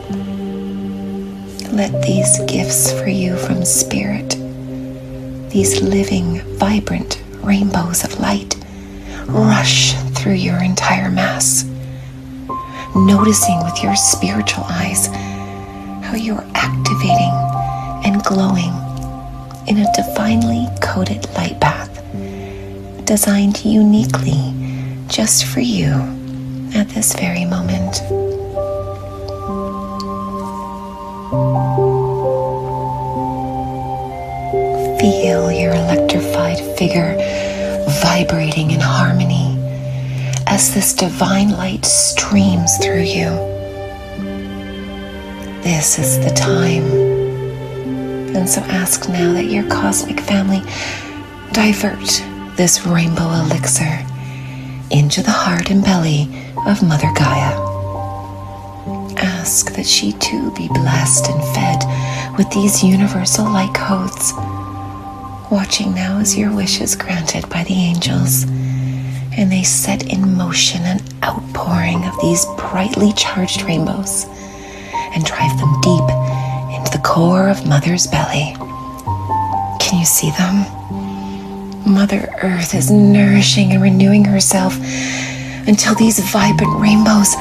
Let these gifts for you from Spirit, these living, vibrant rainbows of light, rush through your entire mass, noticing with your spiritual eyes how you're activating and glowing in a divinely coded light path designed uniquely just for you at this very moment. Feel your electrified figure vibrating in harmony as this divine light streams through you. This is the time. And so ask now that your cosmic family divert this rainbow elixir into the heart and belly of Mother Gaia. Ask that she too be blessed and fed with these universal light codes. Watching now as your wish is granted by the angels, and they set in motion an outpouring of these brightly charged rainbows and drive them deep into the core of Mother's belly. Can you see them? Mother Earth is nourishing and renewing herself until these vibrant rainbows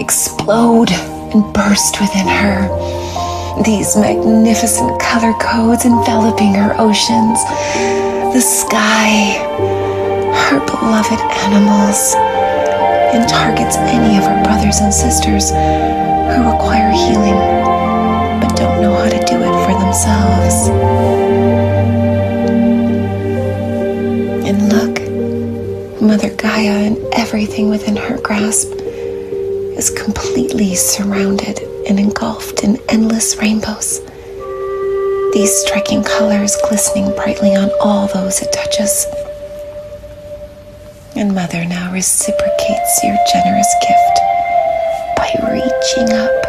explode and burst within her. These magnificent color codes enveloping her oceans, the sky, her beloved animals, and targets any of her brothers and sisters who require healing but don't know how to do it for themselves. And look, Mother Gaia and everything within her grasp is completely surrounded and engulfed in endless rainbows, these striking colors glistening brightly on all those it touches. And Mother now reciprocates your generous gift by reaching up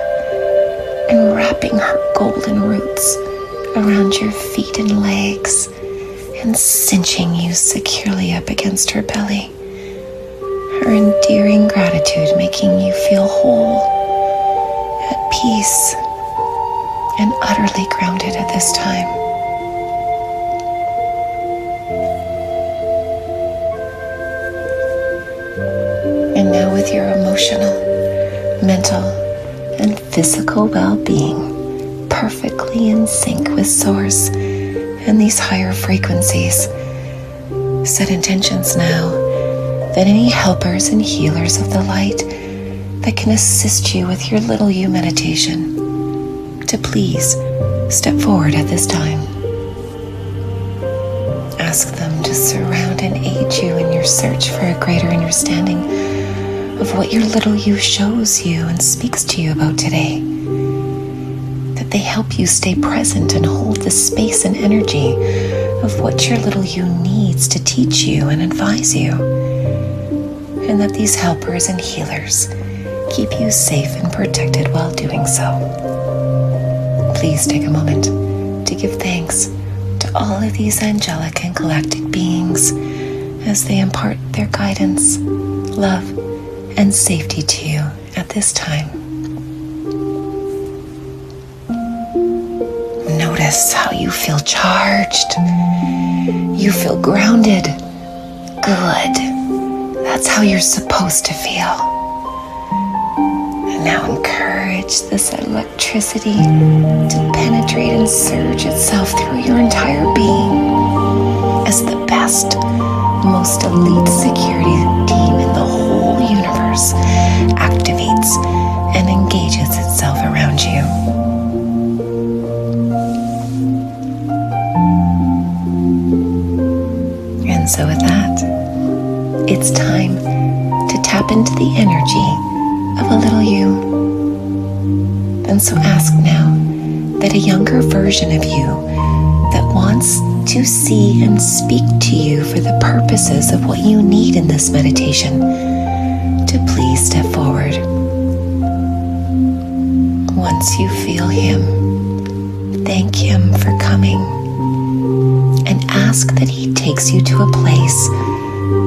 and wrapping her golden roots around your feet and legs and cinching you securely up against her belly, her endearing gratitude making you feel whole, peace, and utterly grounded at this time. And now with your emotional, mental, and physical well-being perfectly in sync with Source and these higher frequencies, set intentions now that any helpers and healers of the light that can assist you with your little you meditation to please step forward at this time. Ask them to surround and aid you in your search for a greater understanding of what your little you shows you and speaks to you about today, that they help you stay present and hold the space and energy of what your little you needs to teach you and advise you, and that these helpers and healers keep you safe and protected while doing so. Please take a moment to give thanks to all of these angelic and galactic beings as they impart their guidance, love, and safety to you at this time. Notice how you feel charged. You feel grounded. Good. That's how you're supposed to feel. Now encourage this electricity to penetrate and surge itself through your entire being as the best, most elite security team in the whole universe activates and engages itself around you. And so with that, it's time to tap into the energy of a little you. And so ask now that a younger version of you that wants to see and speak to you for the purposes of what you need in this meditation to please step forward. Once you feel him, Thank Him for coming and ask that He takes you to a place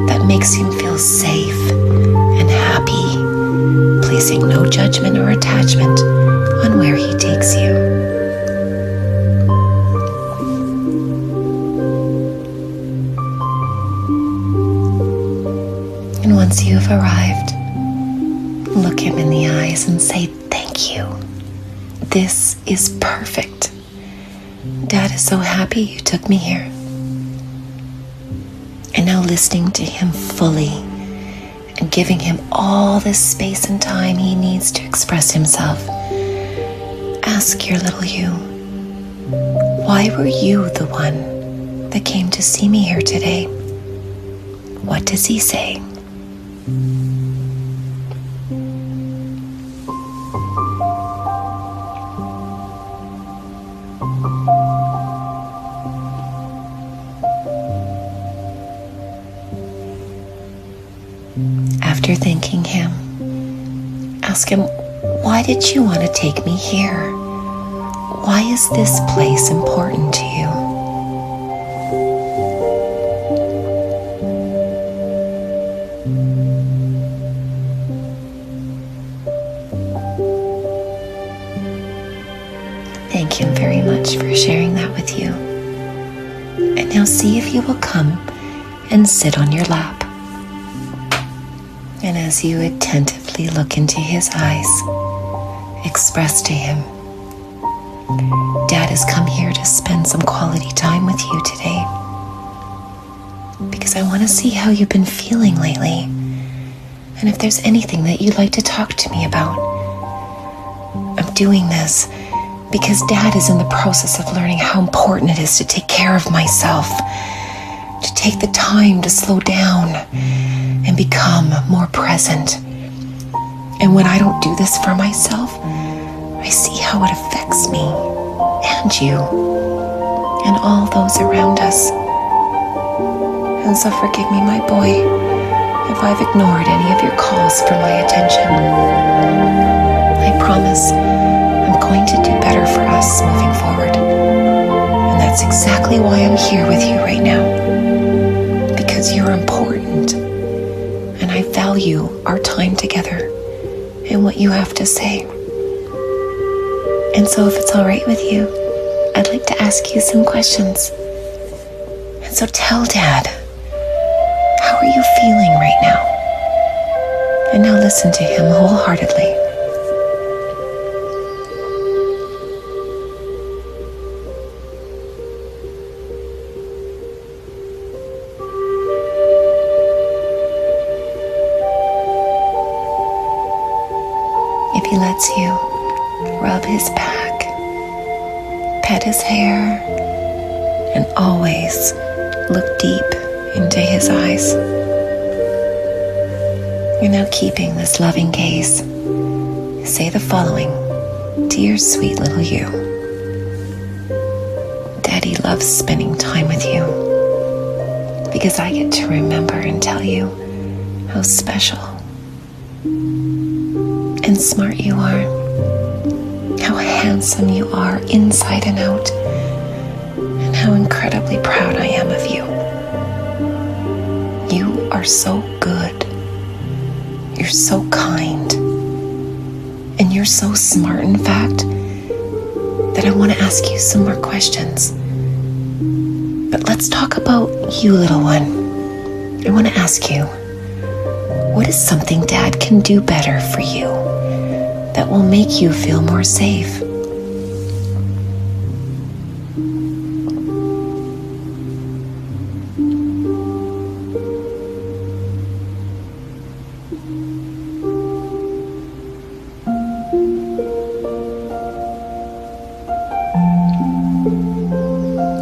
that makes you feel safe and happy, placing no judgment or attachment on where He takes you. And once you have arrived, look Him in the eyes and say, "Thank you. This is perfect. Dad is so happy you took me here." And now listening to Him fully and giving Him all the space and time He needs to express Himself, ask your little you, "Why were you the one that came to see me here today? What does He say?" After thanking Him, ask Him, "Why did you want to take me here? Why is this place important to you?" Thank Him very much for sharing that with you. And now see if He will come and sit on your lap. And as you attentively look into His eyes, express to Him, "Dad has come here to spend some quality time with you today, because I want to see how you've been feeling lately, and if there's anything that you'd like to talk to me about. I'm doing this because Dad is in the process of learning how important it is to take care of myself, to take the time to slow down and become more present. And when I don't do this for myself, I see how it affects me and you and all those around us. And so forgive me, my boy, if I've ignored any of your calls for my attention. I promise I'm going to do better for us moving forward. And that's exactly why I'm here with you right now, because you're important. And I value our time together and what you have to say. And so if it's all right with you, I'd like to ask you some questions. And so tell Dad, how are you feeling right now?" And now listen to Him wholeheartedly. He lets you rub his back, pet his hair, and always look deep into his eyes. You're now keeping this loving gaze. Say the following to your sweet little you. "Daddy loves spending time with you, because I get to remember and tell you how special and smart you are, how handsome you are inside and out, and how incredibly proud I am of you. You are so good, you're so kind, and you're so smart, in fact, that I want to ask you some more questions. But let's talk about you, little one. I want to ask you, what is something Dad can do better for you that will make you feel more safe?"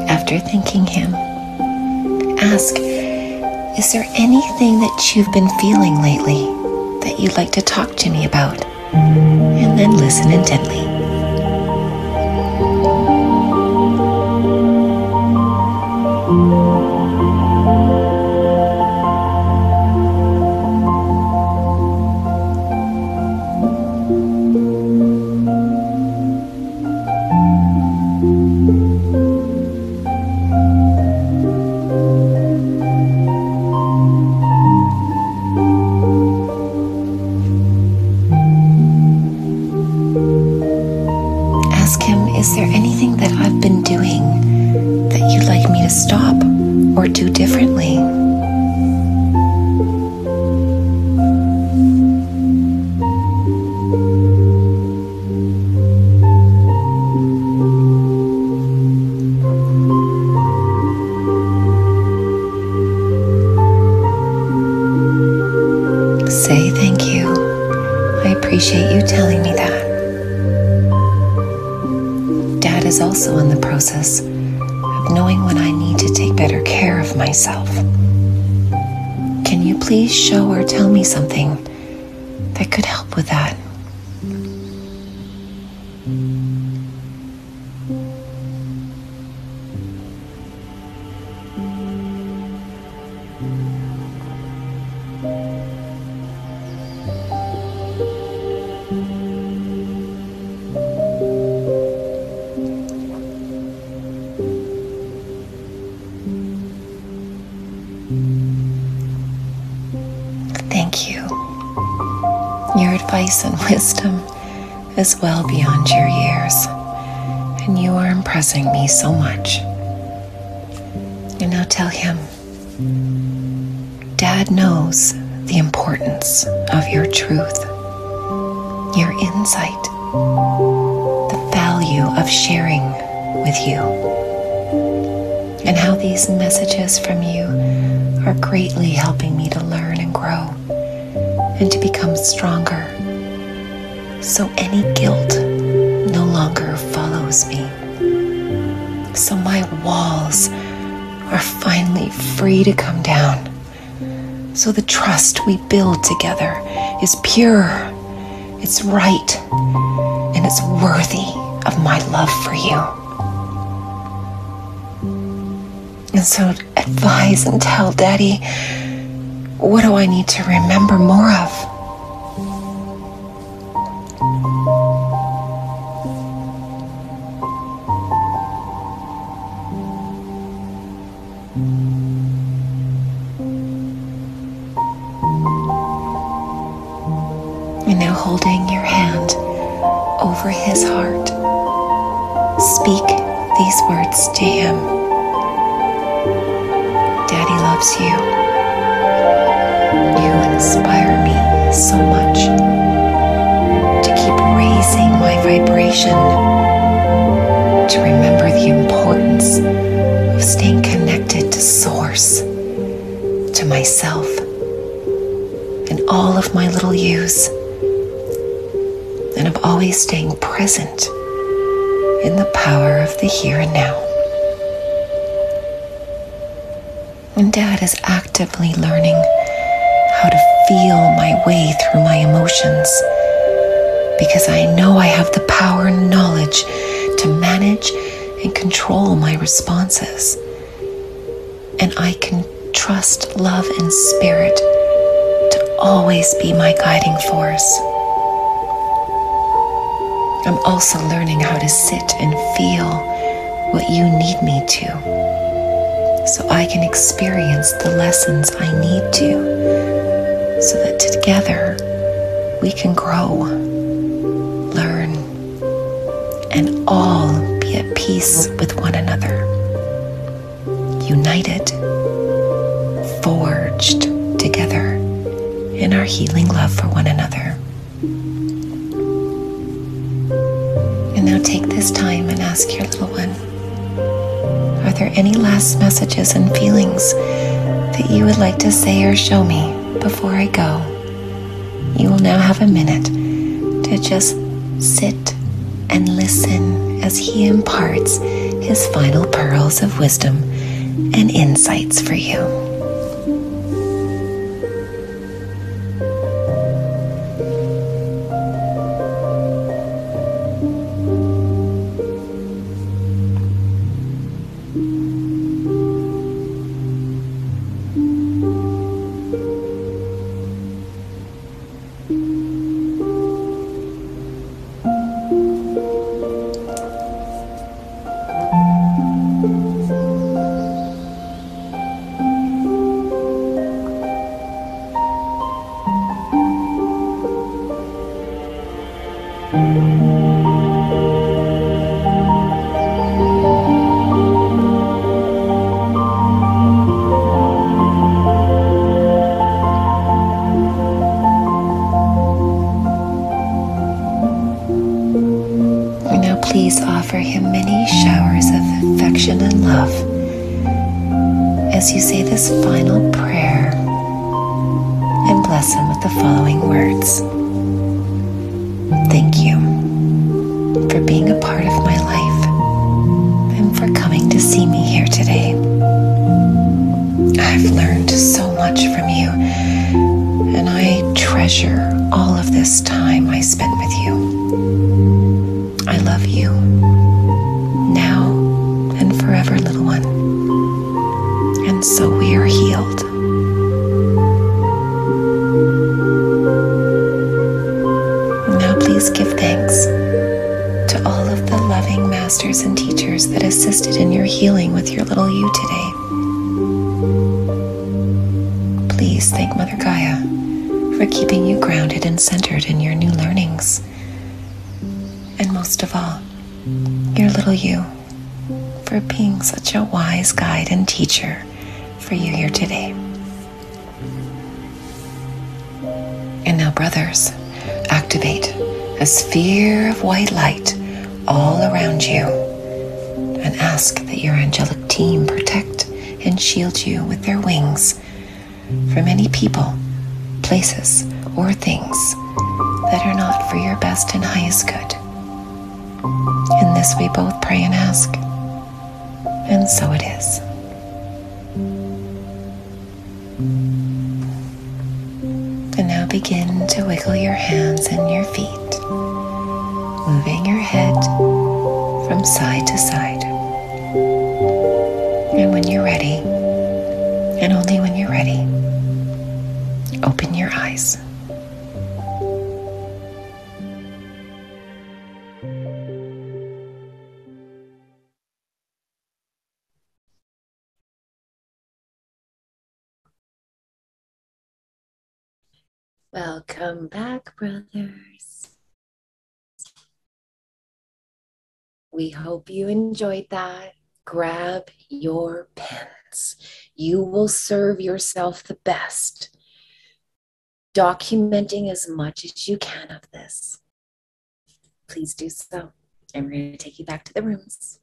After thanking Him, ask, "Is there anything that you've been feeling lately that you'd like to talk to me about?" And then listen intently. differently. Say thank you. I appreciate you telling me that. Dad is also in the process of knowing when I need to take better care of myself. Can you please show or tell me something that could help with that? Thank you. Your advice and wisdom is well beyond your years, and you are impressing me so much. And now tell him, Dad knows the importance of your truth, your insight, the value of sharing with you, and how these messages from you are greatly helping me to learn and grow, and to become stronger, so any guilt no longer follows me. So my walls are finally free to come down, so the trust we build together is pure, it's right, and it's worthy of my love for you. And so advise and tell Daddy, what do I need to remember more of? And now, holding your hand over his heart, speak these words to him. Daddy loves you. You inspire me so much to keep raising my vibration, to remember the importance of staying connected to Source, to myself, and all of my little yous, and of always staying present in the power of the here and now. And Dad is actively learning how to feel my way through my emotions, because I know I have the power and knowledge to manage and control my responses, and I can trust love and spirit to always be my guiding force. I'm also learning how to sit and feel what you need me to, so I can experience the lessons I need to, so that together we can grow, learn, and all be at peace with one another, united, forged together in our healing love for one another. And now take this time and ask your little one, are there any last messages and feelings that you would like to say or show me before I go? You will now have a minute to just sit and listen as he imparts his final pearls of wisdom and insights for you. final prayer and bless him with the following words. Thank you for being a part of my life and for coming to see me here today. I've learned so much from you, and I treasure all of this time I spent with you. I love you, now and forever, little one. And so we are healed. Now please give thanks to all of the loving masters and teachers that assisted in your healing with your little you today. Please thank Mother Gaia for keeping you grounded and centered in your new learnings. And most of all, your little you, for being such a wise guide and teacher for you here today. And now, brothers, activate a sphere of white light all around you and ask that your angelic team protect and shield you with their wings from any people, places, or things that are not for your best and highest good. In this we both pray and ask, and so it is. And now begin to wiggle your hands and your feet, moving your head from side to side. And when you're ready, and only when you're ready, open your eyes. Welcome back, brothers. We hope you enjoyed that. Grab your pens. You will serve yourself the best, documenting as much as you can of this. Please do so. And we're going to take you back to the rooms.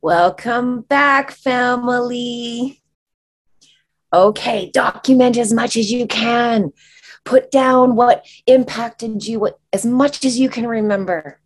Welcome back, family. Okay, document as much as you can. Put down what impacted you, what, as much as you can remember.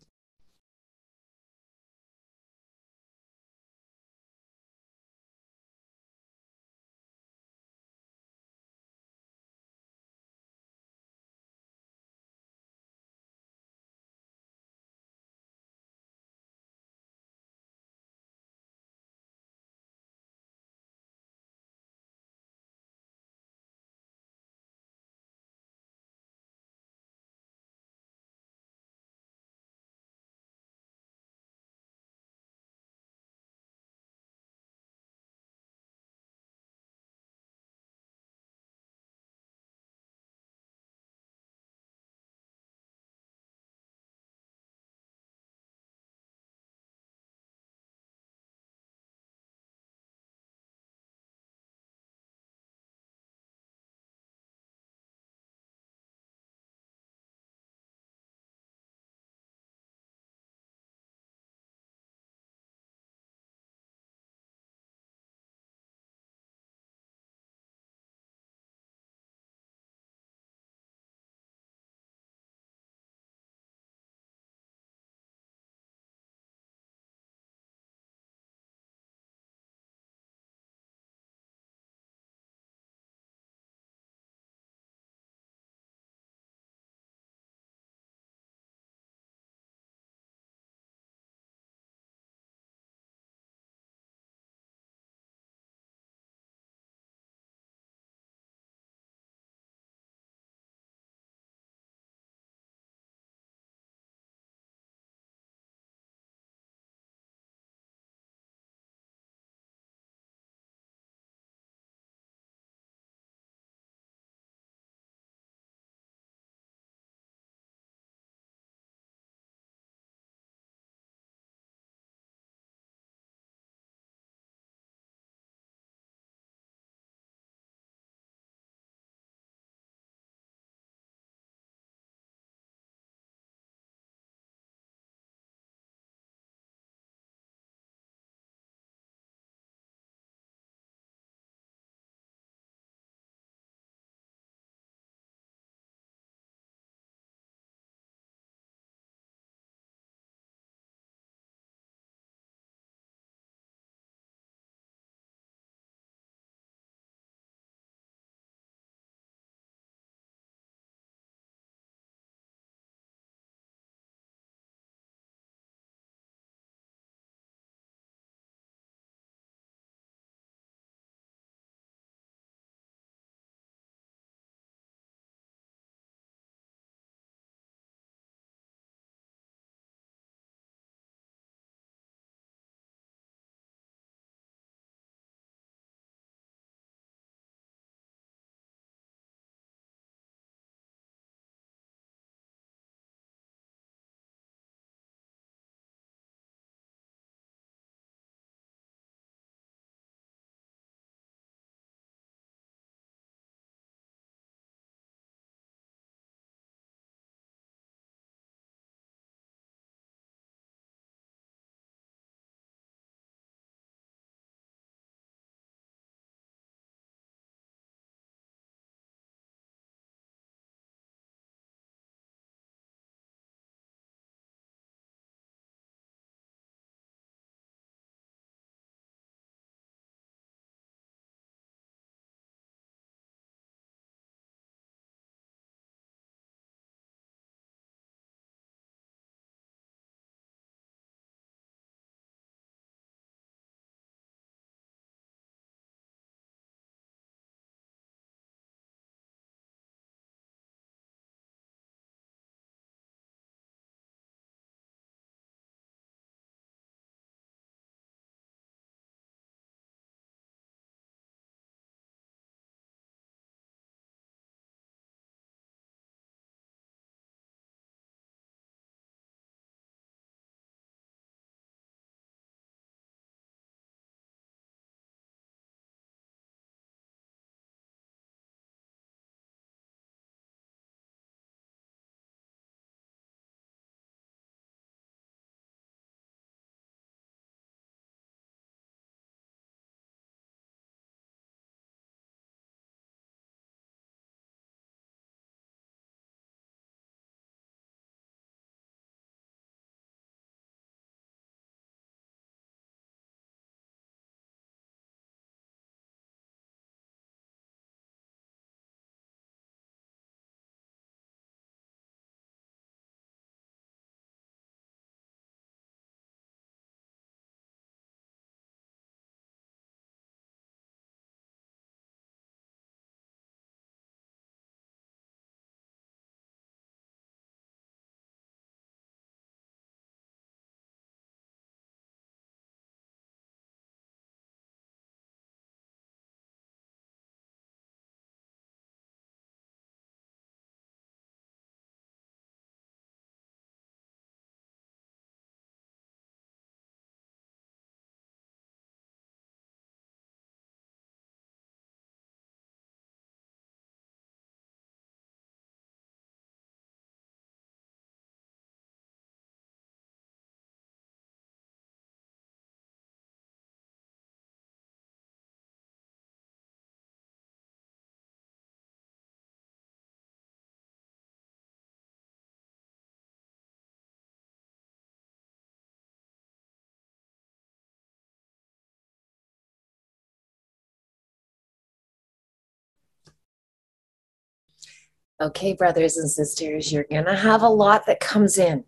Okay, brothers and sisters, you're going to have a lot that comes in.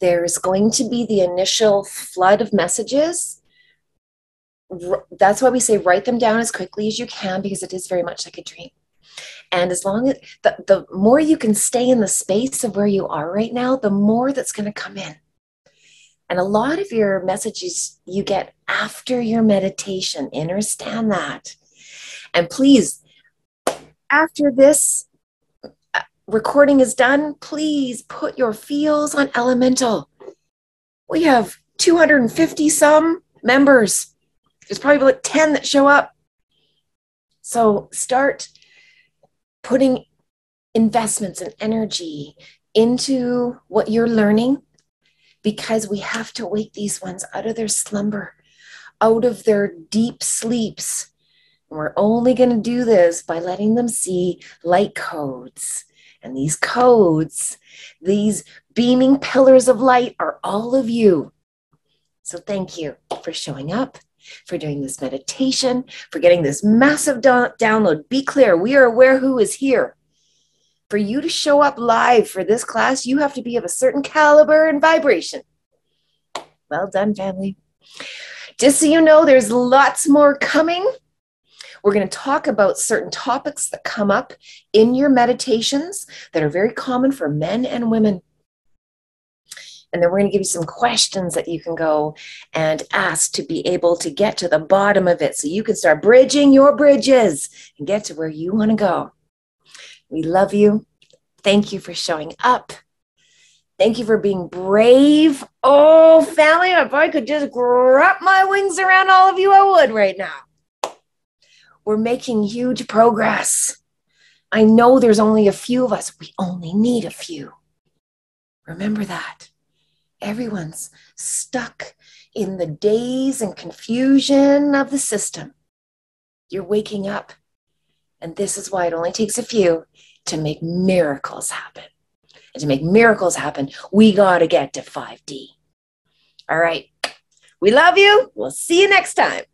There's going to be the initial flood of messages. That's why we say write them down as quickly as you can, because it is very much like a dream. And as long as the, the more you can stay in the space of where you are right now, the more that's going to come in. And a lot of your messages you get after your meditation. Understand that. And please, after this recording is done, please put your feels on Elemental. We have two hundred fifty some members. There's probably like ten that show up. So start putting investments and energy into what you're learning, because we have to wake these ones out of their slumber, out of their deep sleeps. And we're only going to do this by letting them see light codes. And these codes, these beaming pillars of light, are all of you. So thank you for showing up, for doing this meditation, for getting this massive do- download. Be clear, we are aware who is here. For you to show up live for this class, you have to be of a certain caliber and vibration. Well done, family. Just so you know, there's lots more coming. We're going to talk about certain topics that come up in your meditations that are very common for men and women. And then we're going to give you some questions that you can go and ask to be able to get to the bottom of it, so you can start bridging your bridges and get to where you want to go. We love you. Thank you for showing up. Thank you for being brave. Oh, family, if I could just wrap my wings around all of you, I would right now. We're making huge progress. I know there's only a few of us. We only need a few. Remember that. Everyone's stuck in the daze and confusion of the system. You're waking up. And this is why it only takes a few to make miracles happen. And to make miracles happen, we got to get to five D. All right. We love you. We'll see you next time.